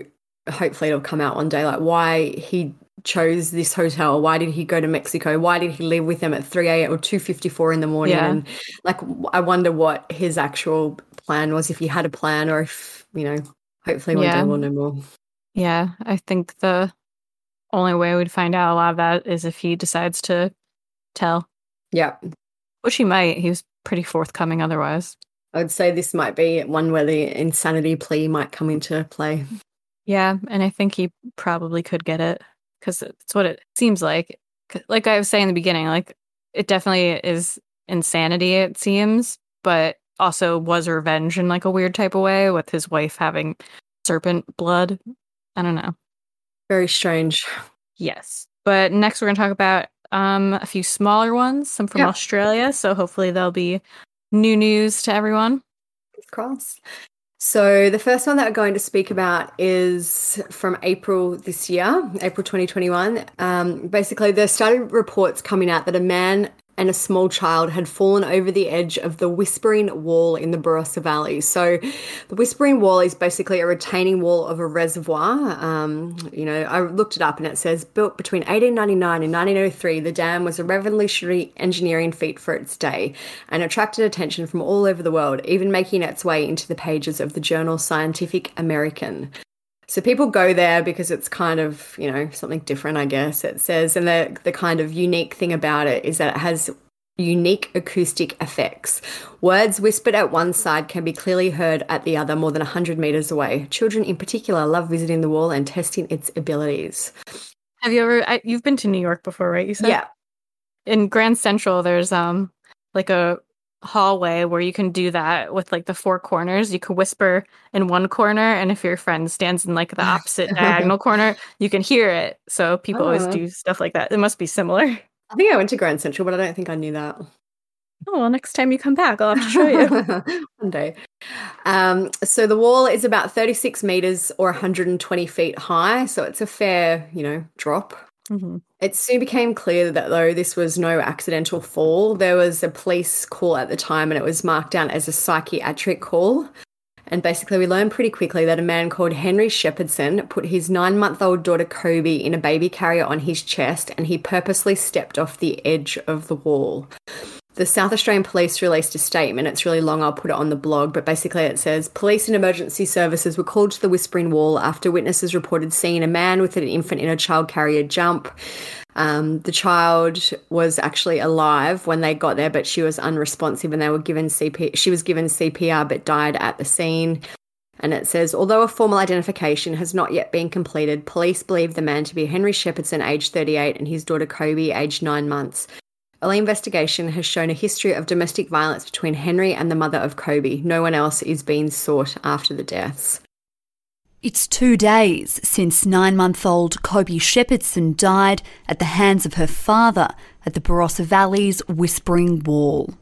hopefully it'll come out one day, like, why he chose this hotel. Why did he go to Mexico? Why did he leave with them at 3 a.m. or 2:54 in the morning? Yeah. And like, I wonder what his actual plan was, if he had a plan, or if, you know, hopefully one day we'll know more. Yeah, I think the only way we'd find out a lot of that is if he decides to tell. Yeah. Which he might. He was pretty forthcoming otherwise. I would say this might be one where the insanity plea might come into play. Yeah, and I think he probably could get it, because it's what it seems like. Like I was saying in the beginning, like, it definitely is insanity, it seems, but also was revenge in like a weird type of way, with his wife having serpent blood. I don't know. Very strange. Yes. But next we're going to talk about a few smaller ones, some from Australia. So hopefully there'll be new news to everyone. Cross. So the first one that we're going to speak about is from April this year, April 2021. Basically, there started reports coming out that a man and a small child had fallen over the edge of the Whispering Wall in the Barossa Valley. So the Whispering Wall is basically a retaining wall of a reservoir. I looked it up and it says, built between 1899 and 1903, the dam was a revolutionary engineering feat for its day and attracted attention from all over the world, even making its way into the pages of the journal Scientific American. So people go there because it's kind of, something different, I guess it says. And the kind of unique thing about it is that it has unique acoustic effects. Words whispered at one side can be clearly heard at the other more than 100 metres away. Children in particular love visiting the wall and testing its abilities. Have you ever, you've been to New York before, right? You said? Yeah. In Grand Central, there's a hallway where you can do that with the four corners. You could whisper in one corner, and if your friend stands in the opposite diagonal corner, you can hear it. So people always do stuff like that. It must be similar. I think I went to Grand Central, but I don't think I knew that. Oh, well, next time you come back, I'll have to show you. One day. So the wall is about 36 meters or 120 feet high. So it's a fair, drop. Mm-hmm. It soon became clear that, though, this was no accidental fall. There was a police call at the time and it was marked down as a psychiatric call. And basically we learned pretty quickly that a man called Henry Shepherdson put his 9-month-old daughter Kobe in a baby carrier on his chest and he purposely stepped off the edge of the wall. The South Australian Police released a statement. It's really long. I'll put it on the blog. But basically it says, police and emergency services were called to the Whispering Wall after witnesses reported seeing a man with an infant in a child carrier jump. The child was actually alive when they got there, but she was unresponsive and they were given CPR but died at the scene. And it says, although a formal identification has not yet been completed, police believe the man to be Henry Shepherdson, aged 38, and his daughter Kobe, aged 9 months. Early investigation has shown a history of domestic violence between Henry and the mother of Kobe. No one else is being sought after the deaths. It's 2 days since 9-month-old Kobe Shepherdson died at the hands of her father at the Barossa Valley's Whispering Wall.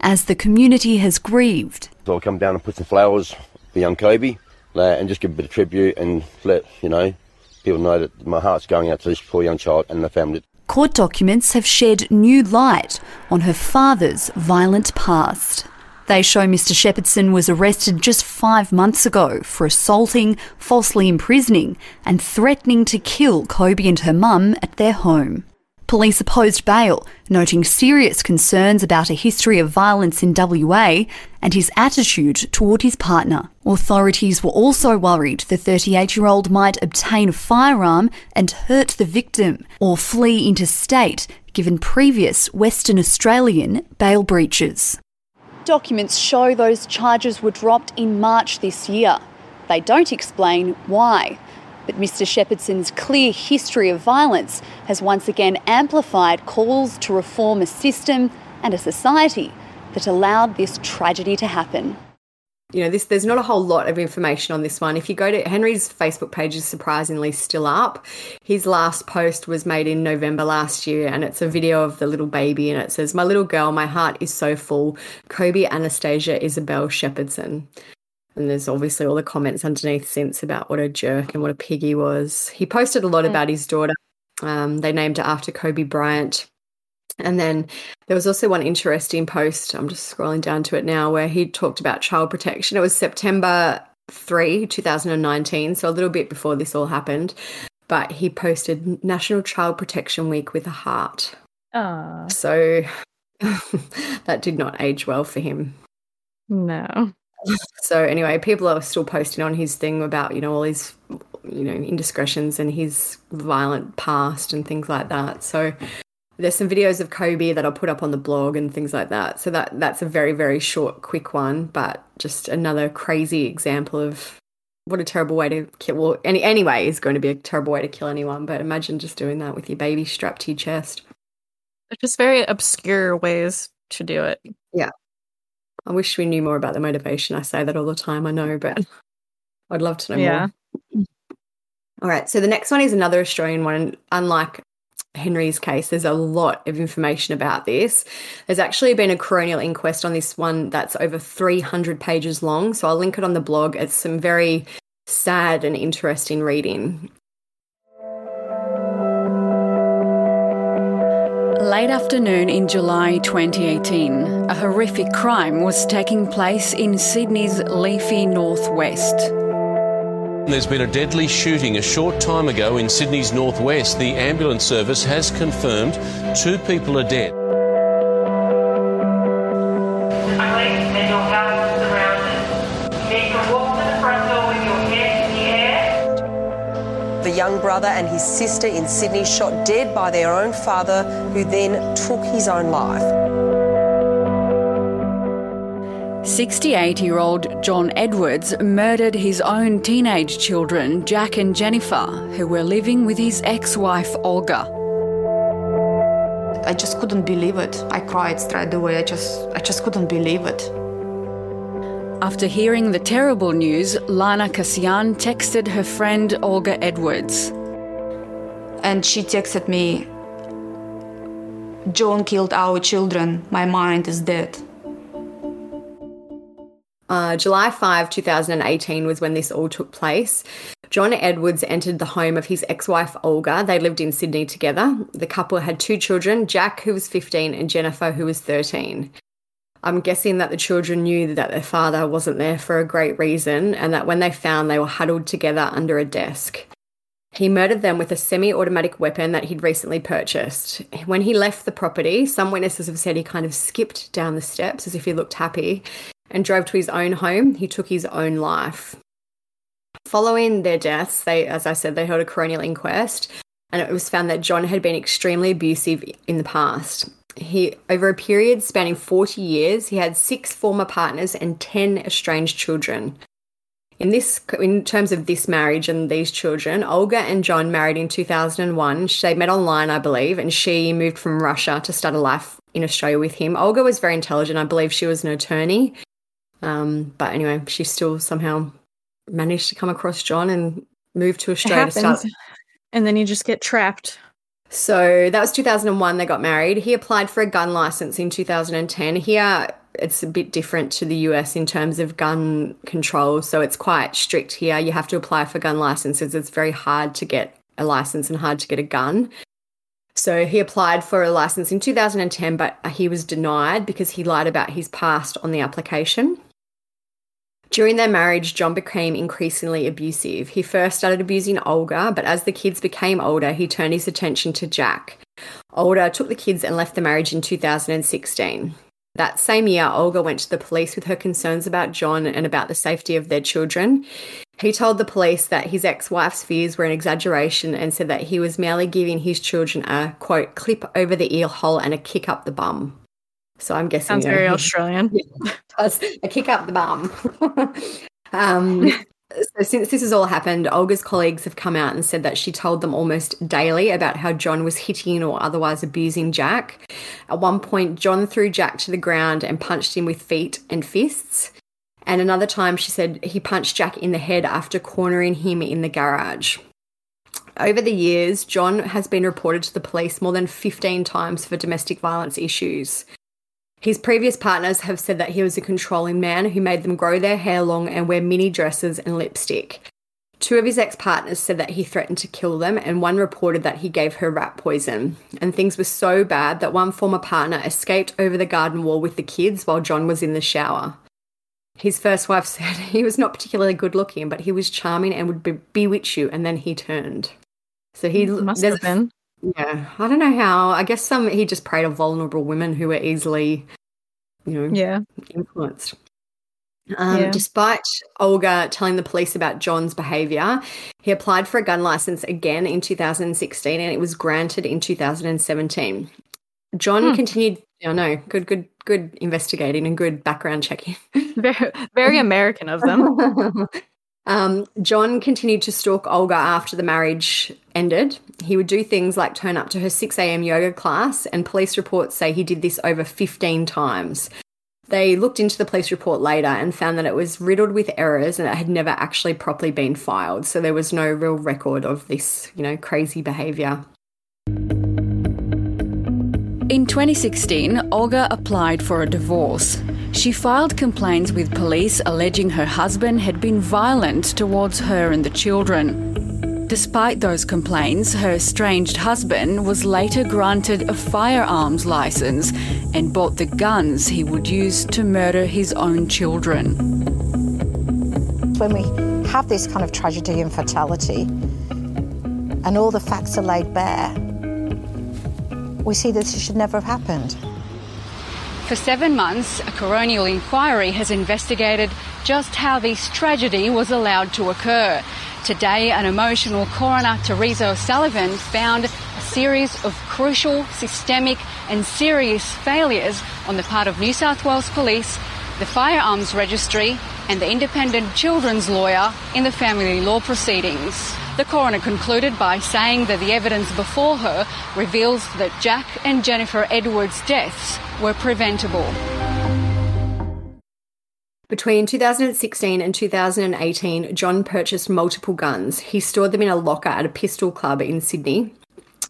As the community has grieved... So I'll come down and put some flowers for young Kobe and just give a bit of tribute and let, people know that my heart's going out to this poor young child and the family. Court documents have shed new light on her father's violent past. They show Mr. Shepherdson was arrested just 5 months ago for assaulting, falsely imprisoning and threatening to kill Kobe and her mum at their home. Police opposed bail, noting serious concerns about a history of violence in WA and his attitude toward his partner. Authorities were also worried the 38-year-old might obtain a firearm and hurt the victim or flee interstate, given previous Western Australian bail breaches. Documents show those charges were dropped in March this year. They don't explain why. But Mr. Shepherdson's clear history of violence has once again amplified calls to reform a system and a society that allowed this tragedy to happen. There's not a whole lot of information on this one. If you go to Henry's Facebook page, is surprisingly still up. His last post was made in November last year, and it's a video of the little baby, and it says, "My little girl, my heart is so full. Kobe Anastasia Isabel Shepherdson." And there's obviously all the comments underneath since about what a jerk and what a pig he was. He posted a lot about his daughter. They named her after Kobe Bryant. And then there was also one interesting post, I'm just scrolling down to it now, where he talked about child protection. It was September 3, 2019, so a little bit before this all happened. But he posted National Child Protection Week with a heart. Aww. So that did not age well for him. No. So anyway, people are still posting on his thing about, all his, indiscretions and his violent past and things like that. So there's some videos of Kobe that I'll put up on the blog and things like that. So that's a very, very short, quick one, but just another crazy example of what a terrible way to kill. Well, anyway, is going to be a terrible way to kill anyone, but imagine just doing that with your baby strapped to your chest. It's just very obscure ways to do it. Yeah. I wish we knew more about the motivation. I say that all the time, I know, but I'd love to know more. All right, so the next one is another Australian one. Unlike Henry's case, there's a lot of information about this. There's actually been a coronial inquest on this one that's over 300 pages long, so I'll link it on the blog. It's some very sad and interesting reading. Late afternoon in July 2018, a horrific crime was taking place in Sydney's leafy northwest. There's been a deadly shooting a short time ago in Sydney's northwest. The ambulance service has confirmed 2 people are dead. The young brother and his sister in Sydney shot dead by their own father, who then took his own life. 68-year-old John Edwards murdered his own teenage children, Jack and Jennifer, who were living with his ex-wife, Olga. I just couldn't believe it. I cried straight away. I just couldn't believe it. After hearing the terrible news, Lana Kasyan texted her friend Olga Edwards. And she texted me, "John killed our children. My mind is dead." July 5, 2018 was when this all took place. John Edwards entered the home of his ex-wife, Olga. They lived in Sydney together. The couple had 2 children, Jack, who was 15, and Jennifer, who was 13. I'm guessing that the children knew that their father wasn't there for a great reason, and that when they found, they were huddled together under a desk. He murdered them with a semi-automatic weapon that he'd recently purchased. When he left the property, some witnesses have said he kind of skipped down the steps as if he looked happy and drove to his own home. He took his own life. Following their deaths, they held a coronial inquest, and it was found that John had been extremely abusive in the past. Over a period spanning 40 years, he had 6 former partners and 10 estranged children. In terms of this marriage and these children, Olga and John married in 2001. They met online, I believe, and she moved from Russia to start a life in Australia with him. Olga was very intelligent. I believe she was an attorney. But anyway, she still somehow managed to come across John and move to Australia to start. And then you just get trapped. So that was 2001, they got married. He applied for a gun license in 2010. Here, it's a bit different to the US in terms of gun control, so it's quite strict here. You have to apply for gun licenses. It's very hard to get a license and hard to get a gun. So he applied for a license in 2010, but he was denied because he lied about his past on the application. During their marriage, John became increasingly abusive. He first started abusing Olga, but as the kids became older, he turned his attention to Jack. Olga took the kids and left the marriage in 2016. That same year, Olga went to the police with her concerns about John and about the safety of their children. He told the police that his ex-wife's fears were an exaggeration and said that he was merely giving his children a, quote, clip over the ear hole and a kick up the bum. So I'm guessing... Sounds very Australian. Yeah, a kick up the bum. So since this has all happened, Olga's colleagues have come out and said that she told them almost daily about how John was hitting or otherwise abusing Jack. At one point, John threw Jack to the ground and punched him with feet and fists. And another time, she said he punched Jack in the head after cornering him in the garage. Over the years, John has been reported to the police more than 15 times for domestic violence issues. His previous partners have said that he was a controlling man who made them grow their hair long and wear mini dresses and lipstick. 2 of his ex-partners said that he threatened to kill them, and one reported that he gave her rat poison. And things were so bad that one former partner escaped over the garden wall with the kids while John was in the shower. His first wife said he was not particularly good looking, but he was charming and would bewitch you, and then he turned. So he... Must have been. Yeah, I don't know how. I guess he just preyed on vulnerable women who were easily, influenced. Despite Olga telling the police about John's behaviour, he applied for a gun licence again in 2016, and it was granted in 2017. John continued. I know, good investigating and good background checking. Very, very American of them. John continued to stalk Olga after the marriage ended. He would do things like turn up to her 6 a.m. yoga class, and police reports say he did this over 15 times. They looked into the police report later and found that it was riddled with errors and it had never actually properly been filed. So there was no real record of this, crazy behaviour. In 2016, Olga applied for a divorce. She filed complaints with police alleging her husband had been violent towards her and the children. Despite those complaints, her estranged husband was later granted a firearms license and bought the guns he would use to murder his own children. When we have this kind of tragedy and fatality, and all the facts are laid bare, we see that it should never have happened. For 7 months, a coronial inquiry has investigated just how this tragedy was allowed to occur. Today, an emotional coroner, Teresa O'Sullivan, found a series of crucial, systemic and serious failures on the part of New South Wales Police, the Firearms Registry and the independent children's lawyer in the family law proceedings. The coroner concluded by saying that the evidence before her reveals that Jack and Jennifer Edwards' deaths were preventable. Between 2016 and 2018, John purchased multiple guns. He stored them in a locker at a pistol club in Sydney.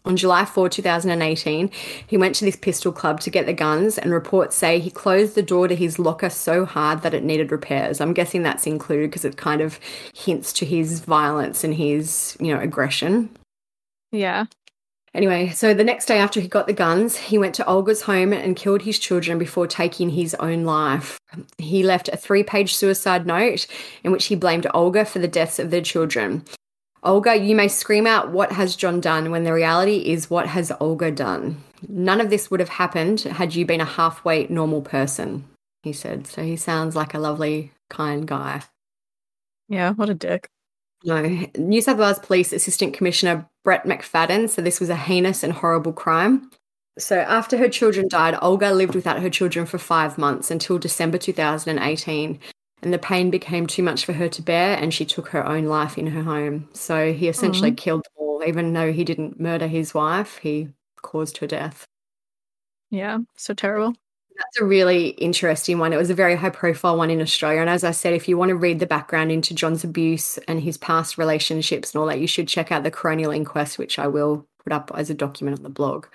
On July 4, 2018, he went to this pistol club to get the guns, and reports say he closed the door to his locker so hard that it needed repairs. I'm guessing that's included because it kind of hints to his violence and his, aggression. Yeah. Anyway, so the next day after he got the guns, he went to Olga's home and killed his children before taking his own life. He left a 3-page suicide note in which he blamed Olga for the deaths of their children. Olga, you may scream out, "What has John done?" when the reality is, what has Olga done? None of this would have happened had you been a halfway normal person, he said. So he sounds like a lovely, kind guy. Yeah, what a dick. No. New South Wales Police Assistant Commissioner Brett McFadden said this was a heinous and horrible crime. So after her children died, Olga lived without her children for 5 months until December 2018. And the pain became too much for her to bear, and she took her own life in her home. So he essentially killed them all. Even though he didn't murder his wife, he caused her death. Yeah, so terrible. That's a really interesting one. It was a very high-profile one in Australia. And as I said, if you want to read the background into John's abuse and his past relationships and all that, you should check out the coronial inquest, which I will put up as a document on the blog.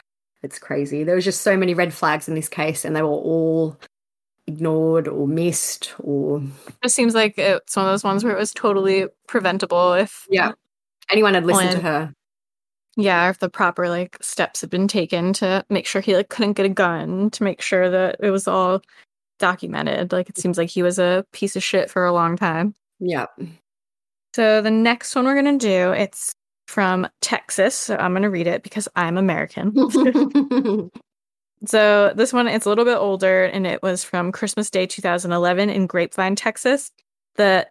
It's crazy. There was just so many red flags in this case, and they were all ignored or missed. Or it seems like it's one of those ones where it was totally preventable if anyone had listened to her. Yeah, if the proper steps had been taken to make sure he couldn't get a gun, to make sure that it was all documented. It seems like he was a piece of shit for a long time. Yeah. So the next one we're gonna do, it's from Texas, so I'm gonna read it because I'm American. So this one, it's a little bit older, and it was from Christmas Day 2011 in Grapevine, Texas. The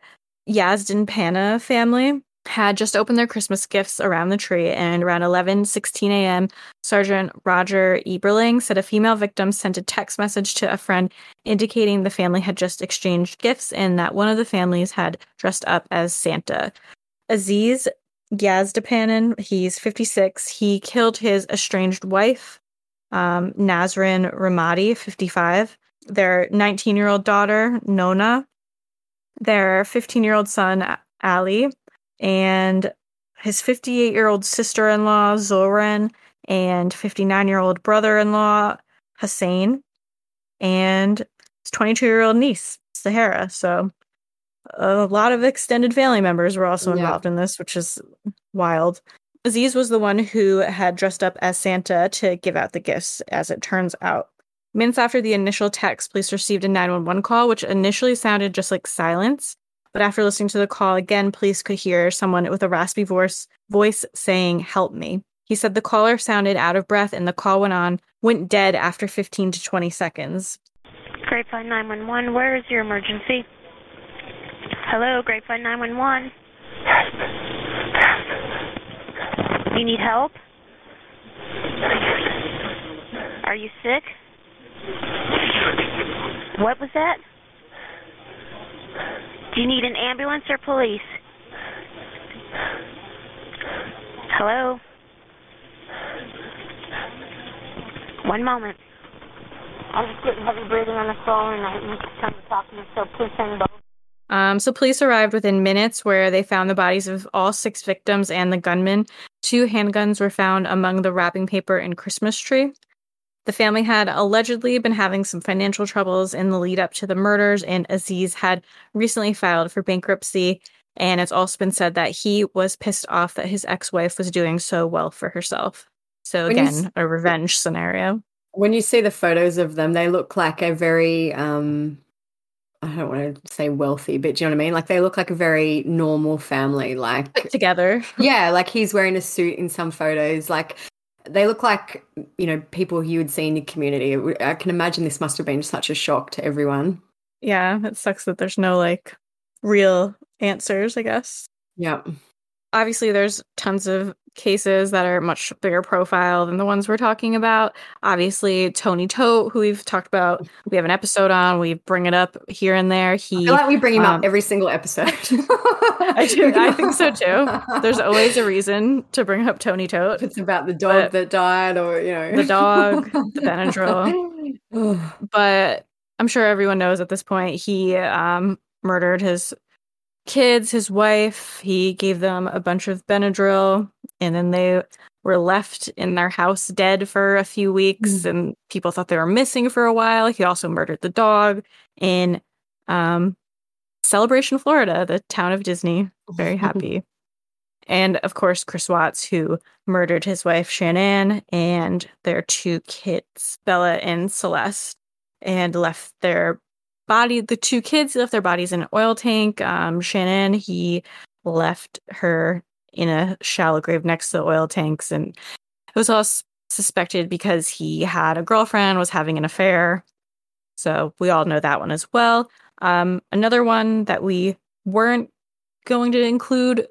Yazdanpanah family had just opened their Christmas gifts around the tree, and around 11:16 a.m., Sergeant Roger Eberling said a female victim sent a text message to a friend indicating the family had just exchanged gifts and that one of the families had dressed up as Santa. Aziz Yazdanpanah, he's 56, he killed his estranged wife, Nazrin Ramadi, 55, their 19-year-old daughter, Nona, their 15-year-old son, Ali, and his 58-year-old sister-in-law, Zoran, and 59-year-old brother-in-law, Hussein, and his 22-year-old niece, Sahara. So a lot of extended family members were also involved in this, which is wild. Aziz was the one who had dressed up as Santa to give out the gifts, as it turns out. Minutes after the initial text, police received a 911 call, which initially sounded just like silence. But after listening to the call again, police could hear someone with a raspy voice saying, "Help me." He said the caller sounded out of breath, and the call went dead after 15 to 20 seconds. Grapevine 911, where is your emergency? Hello, Grapevine 911. You need help? Are you sick? What was that? Do you need an ambulance or police? Hello? One moment. I'm just getting heavy breathing on the phone, and I need time to talk to you, so please send both. So police arrived within minutes, where they found the bodies of all 6 victims and the gunman. 2 handguns were found among the wrapping paper and Christmas tree. The family had allegedly been having some financial troubles in the lead up to the murders, and Aziz had recently filed for bankruptcy. And it's also been said that he was pissed off that his ex-wife was doing so well for herself. So again, a revenge scenario. When you see the photos of them, they look like a very, I don't want to say wealthy, but do you know what I mean? Like, they look like a very normal family. Like together. Yeah, like he's wearing a suit in some photos. Like, they look like, you know, people you would see in your community. I can imagine this must have been such a shock to everyone. Yeah, it sucks that there's no, like, real answers, I guess. Yeah. Obviously, there's tons of cases that are much bigger profile than the ones we're talking about. Obviously, Tony Tote, who we've talked about, we have an episode on, we bring it up here and there. I feel like we bring him up every single episode. I do. I think so too. There's always a reason to bring up Tony Tote. If it's about the dog that died, or, you know, the dog, the Benadryl. But I'm sure everyone knows at this point he murdered his kids, his wife. He gave them a bunch of Benadryl, and then they were left in their house dead for a few weeks, and people thought they were missing for a while. He also murdered the dog in Celebration, Florida, the town of Disney. Very happy. And, of course, Chris Watts, who murdered his wife, Shannon, and their two kids, Bella and Celeste, and left their body, the two kids left their bodies in an oil tank. Shannon, he left her in a shallow grave next to the oil tanks, and it was all suspected because he had a girlfriend, was having an affair. So we all know that one as well. Another one that we weren't going to include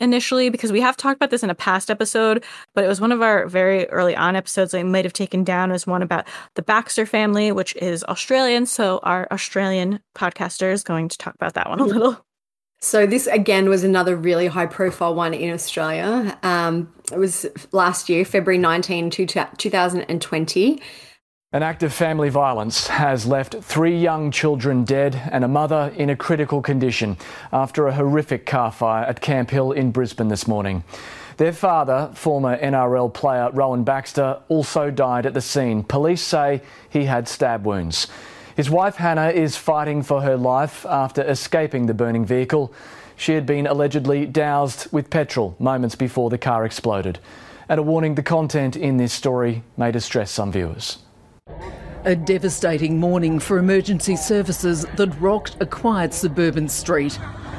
initially, because we have talked about this in a past episode, but it was one of our very early on episodes I might have taken down, was one about the Baxter family, which is Australian. So our Australian podcaster is going to talk about that one a little. So this, again, was another really high-profile one in Australia. It was last year, February 19, 2020. An act of family violence has left three young children dead and a mother in a critical condition after a horrific car fire at Camp Hill in Brisbane this morning. Their father, former NRL player Rowan Baxter, also died at the scene. Police say he had stab wounds. His wife Hannah is fighting for her life after escaping the burning vehicle. She had been allegedly doused with petrol moments before the car exploded. And a warning, the content in this story may distress some viewers. A devastating morning for emergency services that rocked a quiet suburban street.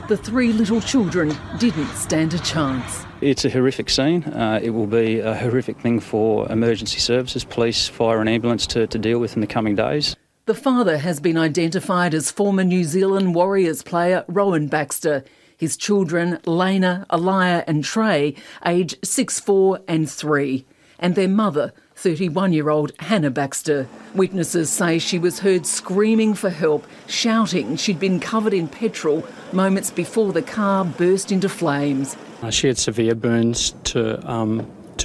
The three little children didn't stand a chance. It's a horrific scene. It will be a horrific thing for emergency services, police, fire and ambulance to deal with in the coming days. The father has been identified as former New Zealand Warriors player Rowan Baxter. His children, Lena, Aliyah and Trey, aged 6, 4 and 3, and their mother, 31-year-old Hannah Baxter. Witnesses say she was heard screaming for help, shouting she'd been covered in petrol moments before the car burst into flames. She had severe burns to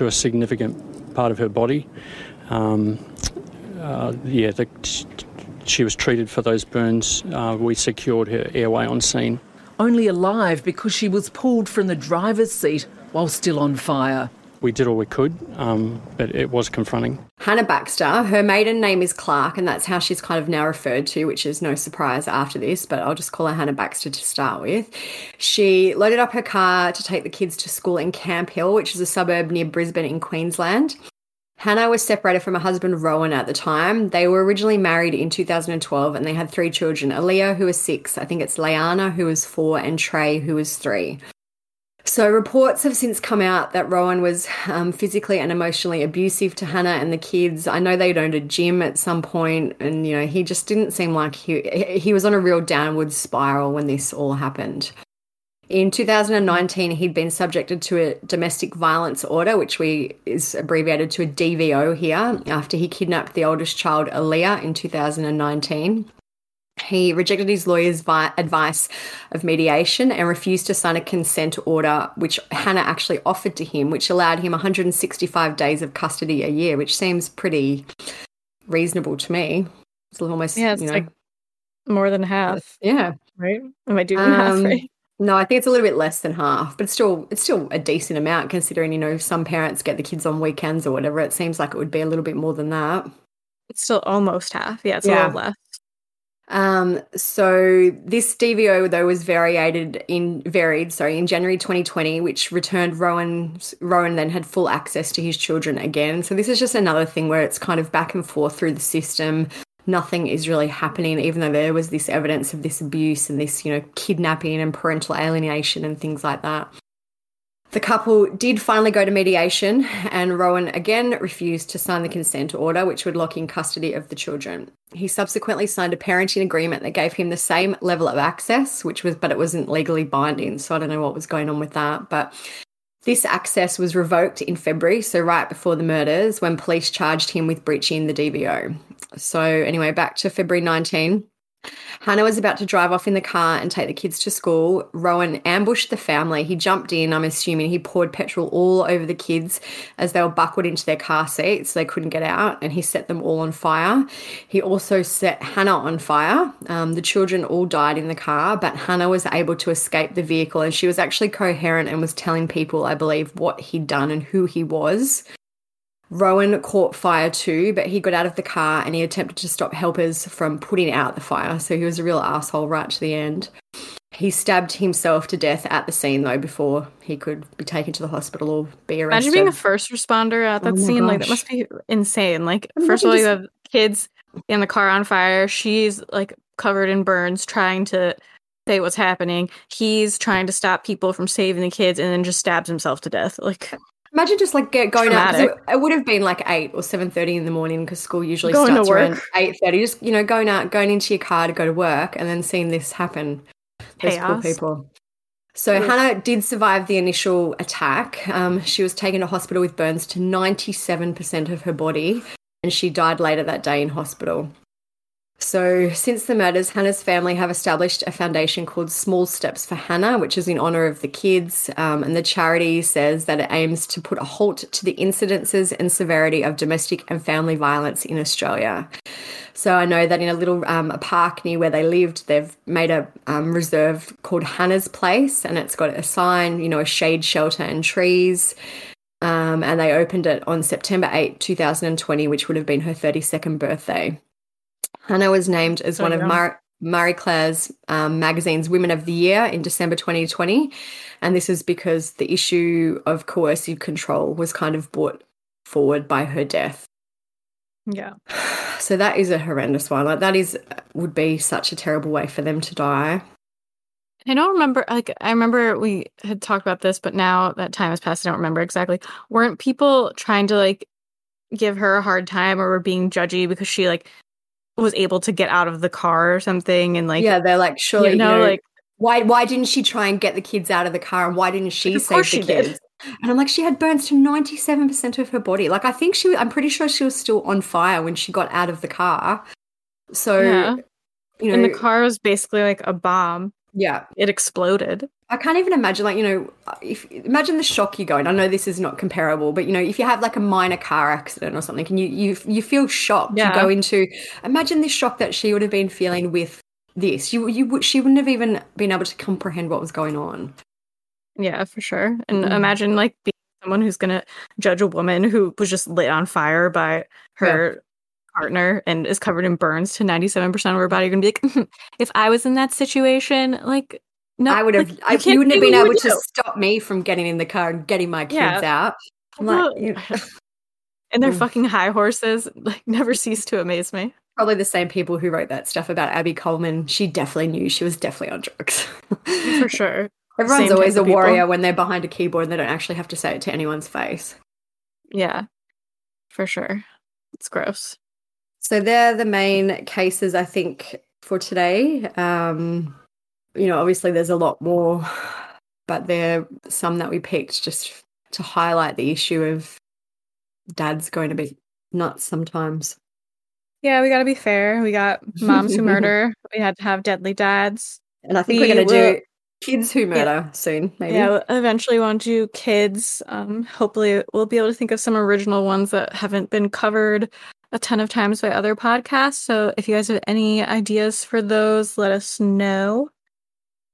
a significant part of her body. She was treated for those burns. We secured her airway on scene. Only alive because she was pulled from the driver's seat while still on fire. We did all we could, but it was confronting. Hannah Baxter, her maiden name is Clark, and that's how she's kind of now referred to, which is no surprise after this, but I'll just call her Hannah Baxter to start with. She loaded up her car to take the kids to school in Camp Hill, which is a suburb near Brisbane in Queensland. Hannah was separated from her husband, Rowan, at the time. They were originally married in 2012, and they had three children, Aliyah, who was 6, I think it's Layana, who was 4, and Trey, who was 3. So reports have since come out that Rowan was physically and emotionally abusive to Hannah and the kids. I know they'd owned a gym at some point, and, you know, he just didn't seem like he was on a real downward spiral when this all happened. In 2019, he'd been subjected to a domestic violence order, which is abbreviated to a DVO here, after he kidnapped the oldest child, Aliyah, in 2019. He rejected his lawyer's advice of mediation and refused to sign a consent order, which Hannah actually offered to him, which allowed him 165 days of custody a year, which seems pretty reasonable to me. It's almost, it's, you know, like more than half. Yeah. Right? Am I doing half right? No, I think it's a little bit less than half, but it's still a decent amount considering, you know, some parents get the kids on weekends or whatever. It seems like it would be a little bit more than that. It's still almost half. Yeah, it's a little less. So this DVO though was varied in January 2020, which returned Rowan then had full access to his children again. So this is just another thing where it's kind of back and forth through the system. Nothing is really happening, even though there was this evidence of this abuse and this, you know, kidnapping and parental alienation and things like that. The couple did finally go to mediation, and Rowan again refused to sign the consent order, which would lock in custody of the children. He subsequently signed a parenting agreement that gave him the same level of access, but it wasn't legally binding, so I don't know what was going on with that. But this access was revoked in February, so right before the murders, when police charged him with breaching the DVO. So anyway, back to February 19. Hannah was about to drive off in the car and take the kids to school. Rowan ambushed the family. He jumped in, I'm assuming he poured petrol all over the kids as they were buckled into their car seats. They couldn't get out, and he set them all on fire. He also set Hannah on fire. The children all died in the car, but Hannah was able to escape the vehicle, and she was actually coherent and was telling people, I believe, what he'd done and who he was. Rowan caught fire too, but he got out of the car and he attempted to stop helpers from putting out the fire. So he was a real asshole right to the end. He stabbed himself to death at the scene though before he could be taken to the hospital or be arrested. Imagine being a first responder at that scene. Gosh. Like that must be insane. Like first of all, you have kids in the car on fire. She's like covered in burns, trying to say what's happening. He's trying to stop people from saving the kids, and then just stabs himself to death. Like. Imagine just like going out. It would have been like 8 or 7:30 in the morning because school usually starts around 8:30. Just going out, going into your car to go to work, and then seeing this happen. Those poor people. So Hannah did survive the initial attack. She was taken to hospital with burns to 97% of her body, and she died later that day in hospital. So since the murders, Hannah's family have established a foundation called Small Steps for Hannah, which is in honour of the kids. And the charity says that it aims to put a halt to the incidences and severity of domestic and family violence in Australia. So I know that in a little a park near where they lived, they've made a reserve called Hannah's Place, and it's got a sign, a shade shelter and trees. And they opened it on September 8, 2020, which would have been her 32nd birthday. Hannah was named as one of Marie Claire's magazine's Women of the Year in December 2020, and this is because the issue of coercive control was kind of brought forward by her death. Yeah. So that is a horrendous one. Like would be such a terrible way for them to die. I don't remember. Like I remember we had talked about this, but now that time has passed, I don't remember exactly. Weren't people trying to give her a hard time, or were being judgy because she was able to get out of the car or something? And they're like, surely why didn't she try and get the kids out of the car, and why didn't she save the kids? And I'm like, she had burns to 97% of her body. Like I think I'm pretty sure she was still on fire when she got out of the car. So and the car was basically like a bomb. Yeah, it exploded. I can't even imagine, imagine the shock you go in. I know this is not comparable, but if you have a minor car accident or something, and you feel shocked, you go into. Imagine the shock that she would have been feeling with this. She wouldn't have even been able to comprehend what was going on. Yeah, for sure. And imagine being someone who's going to judge a woman who was just lit on fire by her. Yeah. Partner and is covered in burns to 97% of her body. You're gonna be like, if I was in that situation, no, I would have. You wouldn't have been able to stop me from getting in the car and getting my kids out. I'm and their fucking high horses never cease to amaze me. Probably the same people who wrote that stuff about Abby Coleman. She definitely knew she was definitely on drugs for sure. Everyone's always a warrior when they're behind a keyboard and they don't actually have to say it to anyone's face. Yeah, for sure. It's gross. So they're the main cases, I think, for today. Obviously there's a lot more, but they're some that we picked just to highlight the issue of dads going a bit nuts sometimes. Yeah, we got to be fair. We got moms who murder. We had to have deadly dads. And I think we're going to do kids who murder soon, maybe. Yeah, we'll eventually want to do kids. Hopefully we'll be able to think of some original ones that haven't been covered a ton of times by other podcasts. So if you guys have any ideas for those, let us know.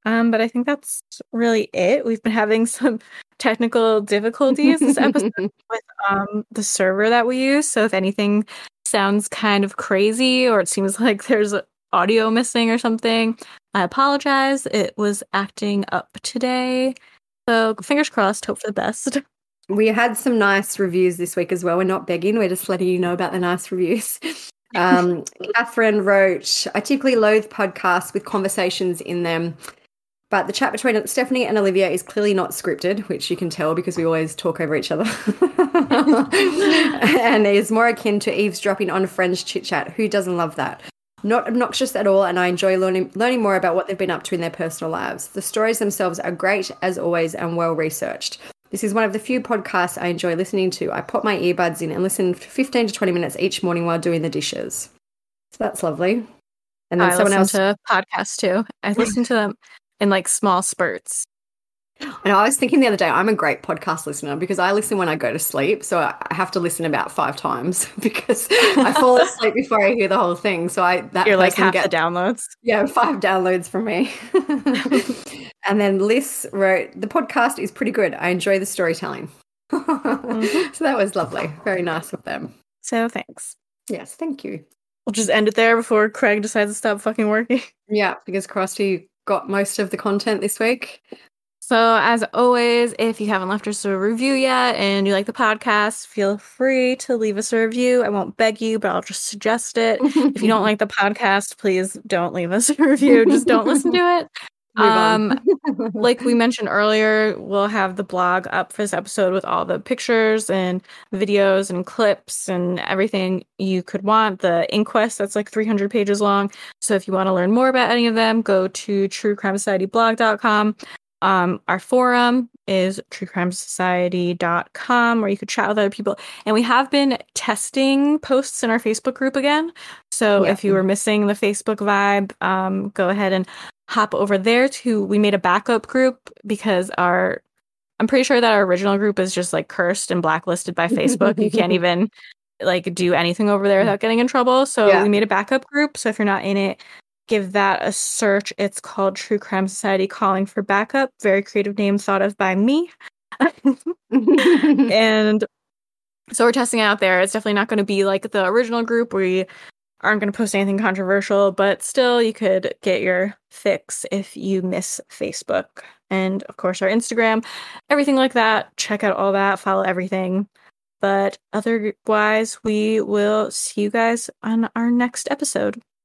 But I think that's really it. We've been having some technical difficulties this episode with the server that we use. So if anything sounds kind of crazy or it seems like there's audio missing or something, I apologize. It was acting up today. So fingers crossed, hope for the best. We had some nice reviews this week as well. We're not begging. We're just letting you know about the nice reviews. Catherine wrote, I typically loathe podcasts with conversations in them, but the chat between Stephanie and Olivia is clearly not scripted, which you can tell because we always talk over each other, and is more akin to eavesdropping on a friend's chit-chat. Who doesn't love that? Not obnoxious at all, and I enjoy learning more about what they've been up to in their personal lives. The stories themselves are great, as always, and well-researched. This is one of the few podcasts I enjoy listening to. I pop my earbuds in and listen for 15 to 20 minutes each morning while doing the dishes. So that's lovely. And then I someone else to podcasts too. I listen to them in like small spurts. And I was thinking the other day, I'm a great podcast listener because I listen when I go to sleep. So I have to listen about 5 times because I fall asleep before I hear the whole thing. So you're like half the downloads. Yeah, 5 downloads from me. And then Liz wrote, the podcast is pretty good. I enjoy the storytelling. Mm-hmm. So that was lovely. Very nice of them. So thanks. Yes, thank you. We'll just end it there before Craig decides to stop fucking working. Yeah, because Krusty got most of the content this week. So as always, if you haven't left us a review yet and you like the podcast, feel free to leave us a review. I won't beg you, but I'll just suggest it. If you don't like the podcast, please don't leave us a review. Just don't listen to it. Like we mentioned earlier, we'll have the blog up for this episode with all the pictures and videos and clips and everything you could want. The inquest that's like 300 pages long. So if you want to learn more about any of them, go to truecrimesocietyblog.com. Our forum is truecrimesociety.com, where you could chat with other people. And we have been testing posts in our Facebook group again. So if you were missing the Facebook vibe, go ahead and hop over there we made a backup group because I'm pretty sure that our original group is just like cursed and blacklisted by Facebook. You can't even like do anything over there without getting in trouble. So we made a backup group. So if you're not in it, give that a search. It's called True Crime Society Calling for Backup. Very creative name thought of by me. And so we're testing it out there. It's definitely not going to be like the original group where you aren't going to post anything controversial, but still you could get your fix if you miss Facebook. And of course our Instagram, everything like that. Check out all that. Follow everything. But otherwise, we will see you guys on our next episode.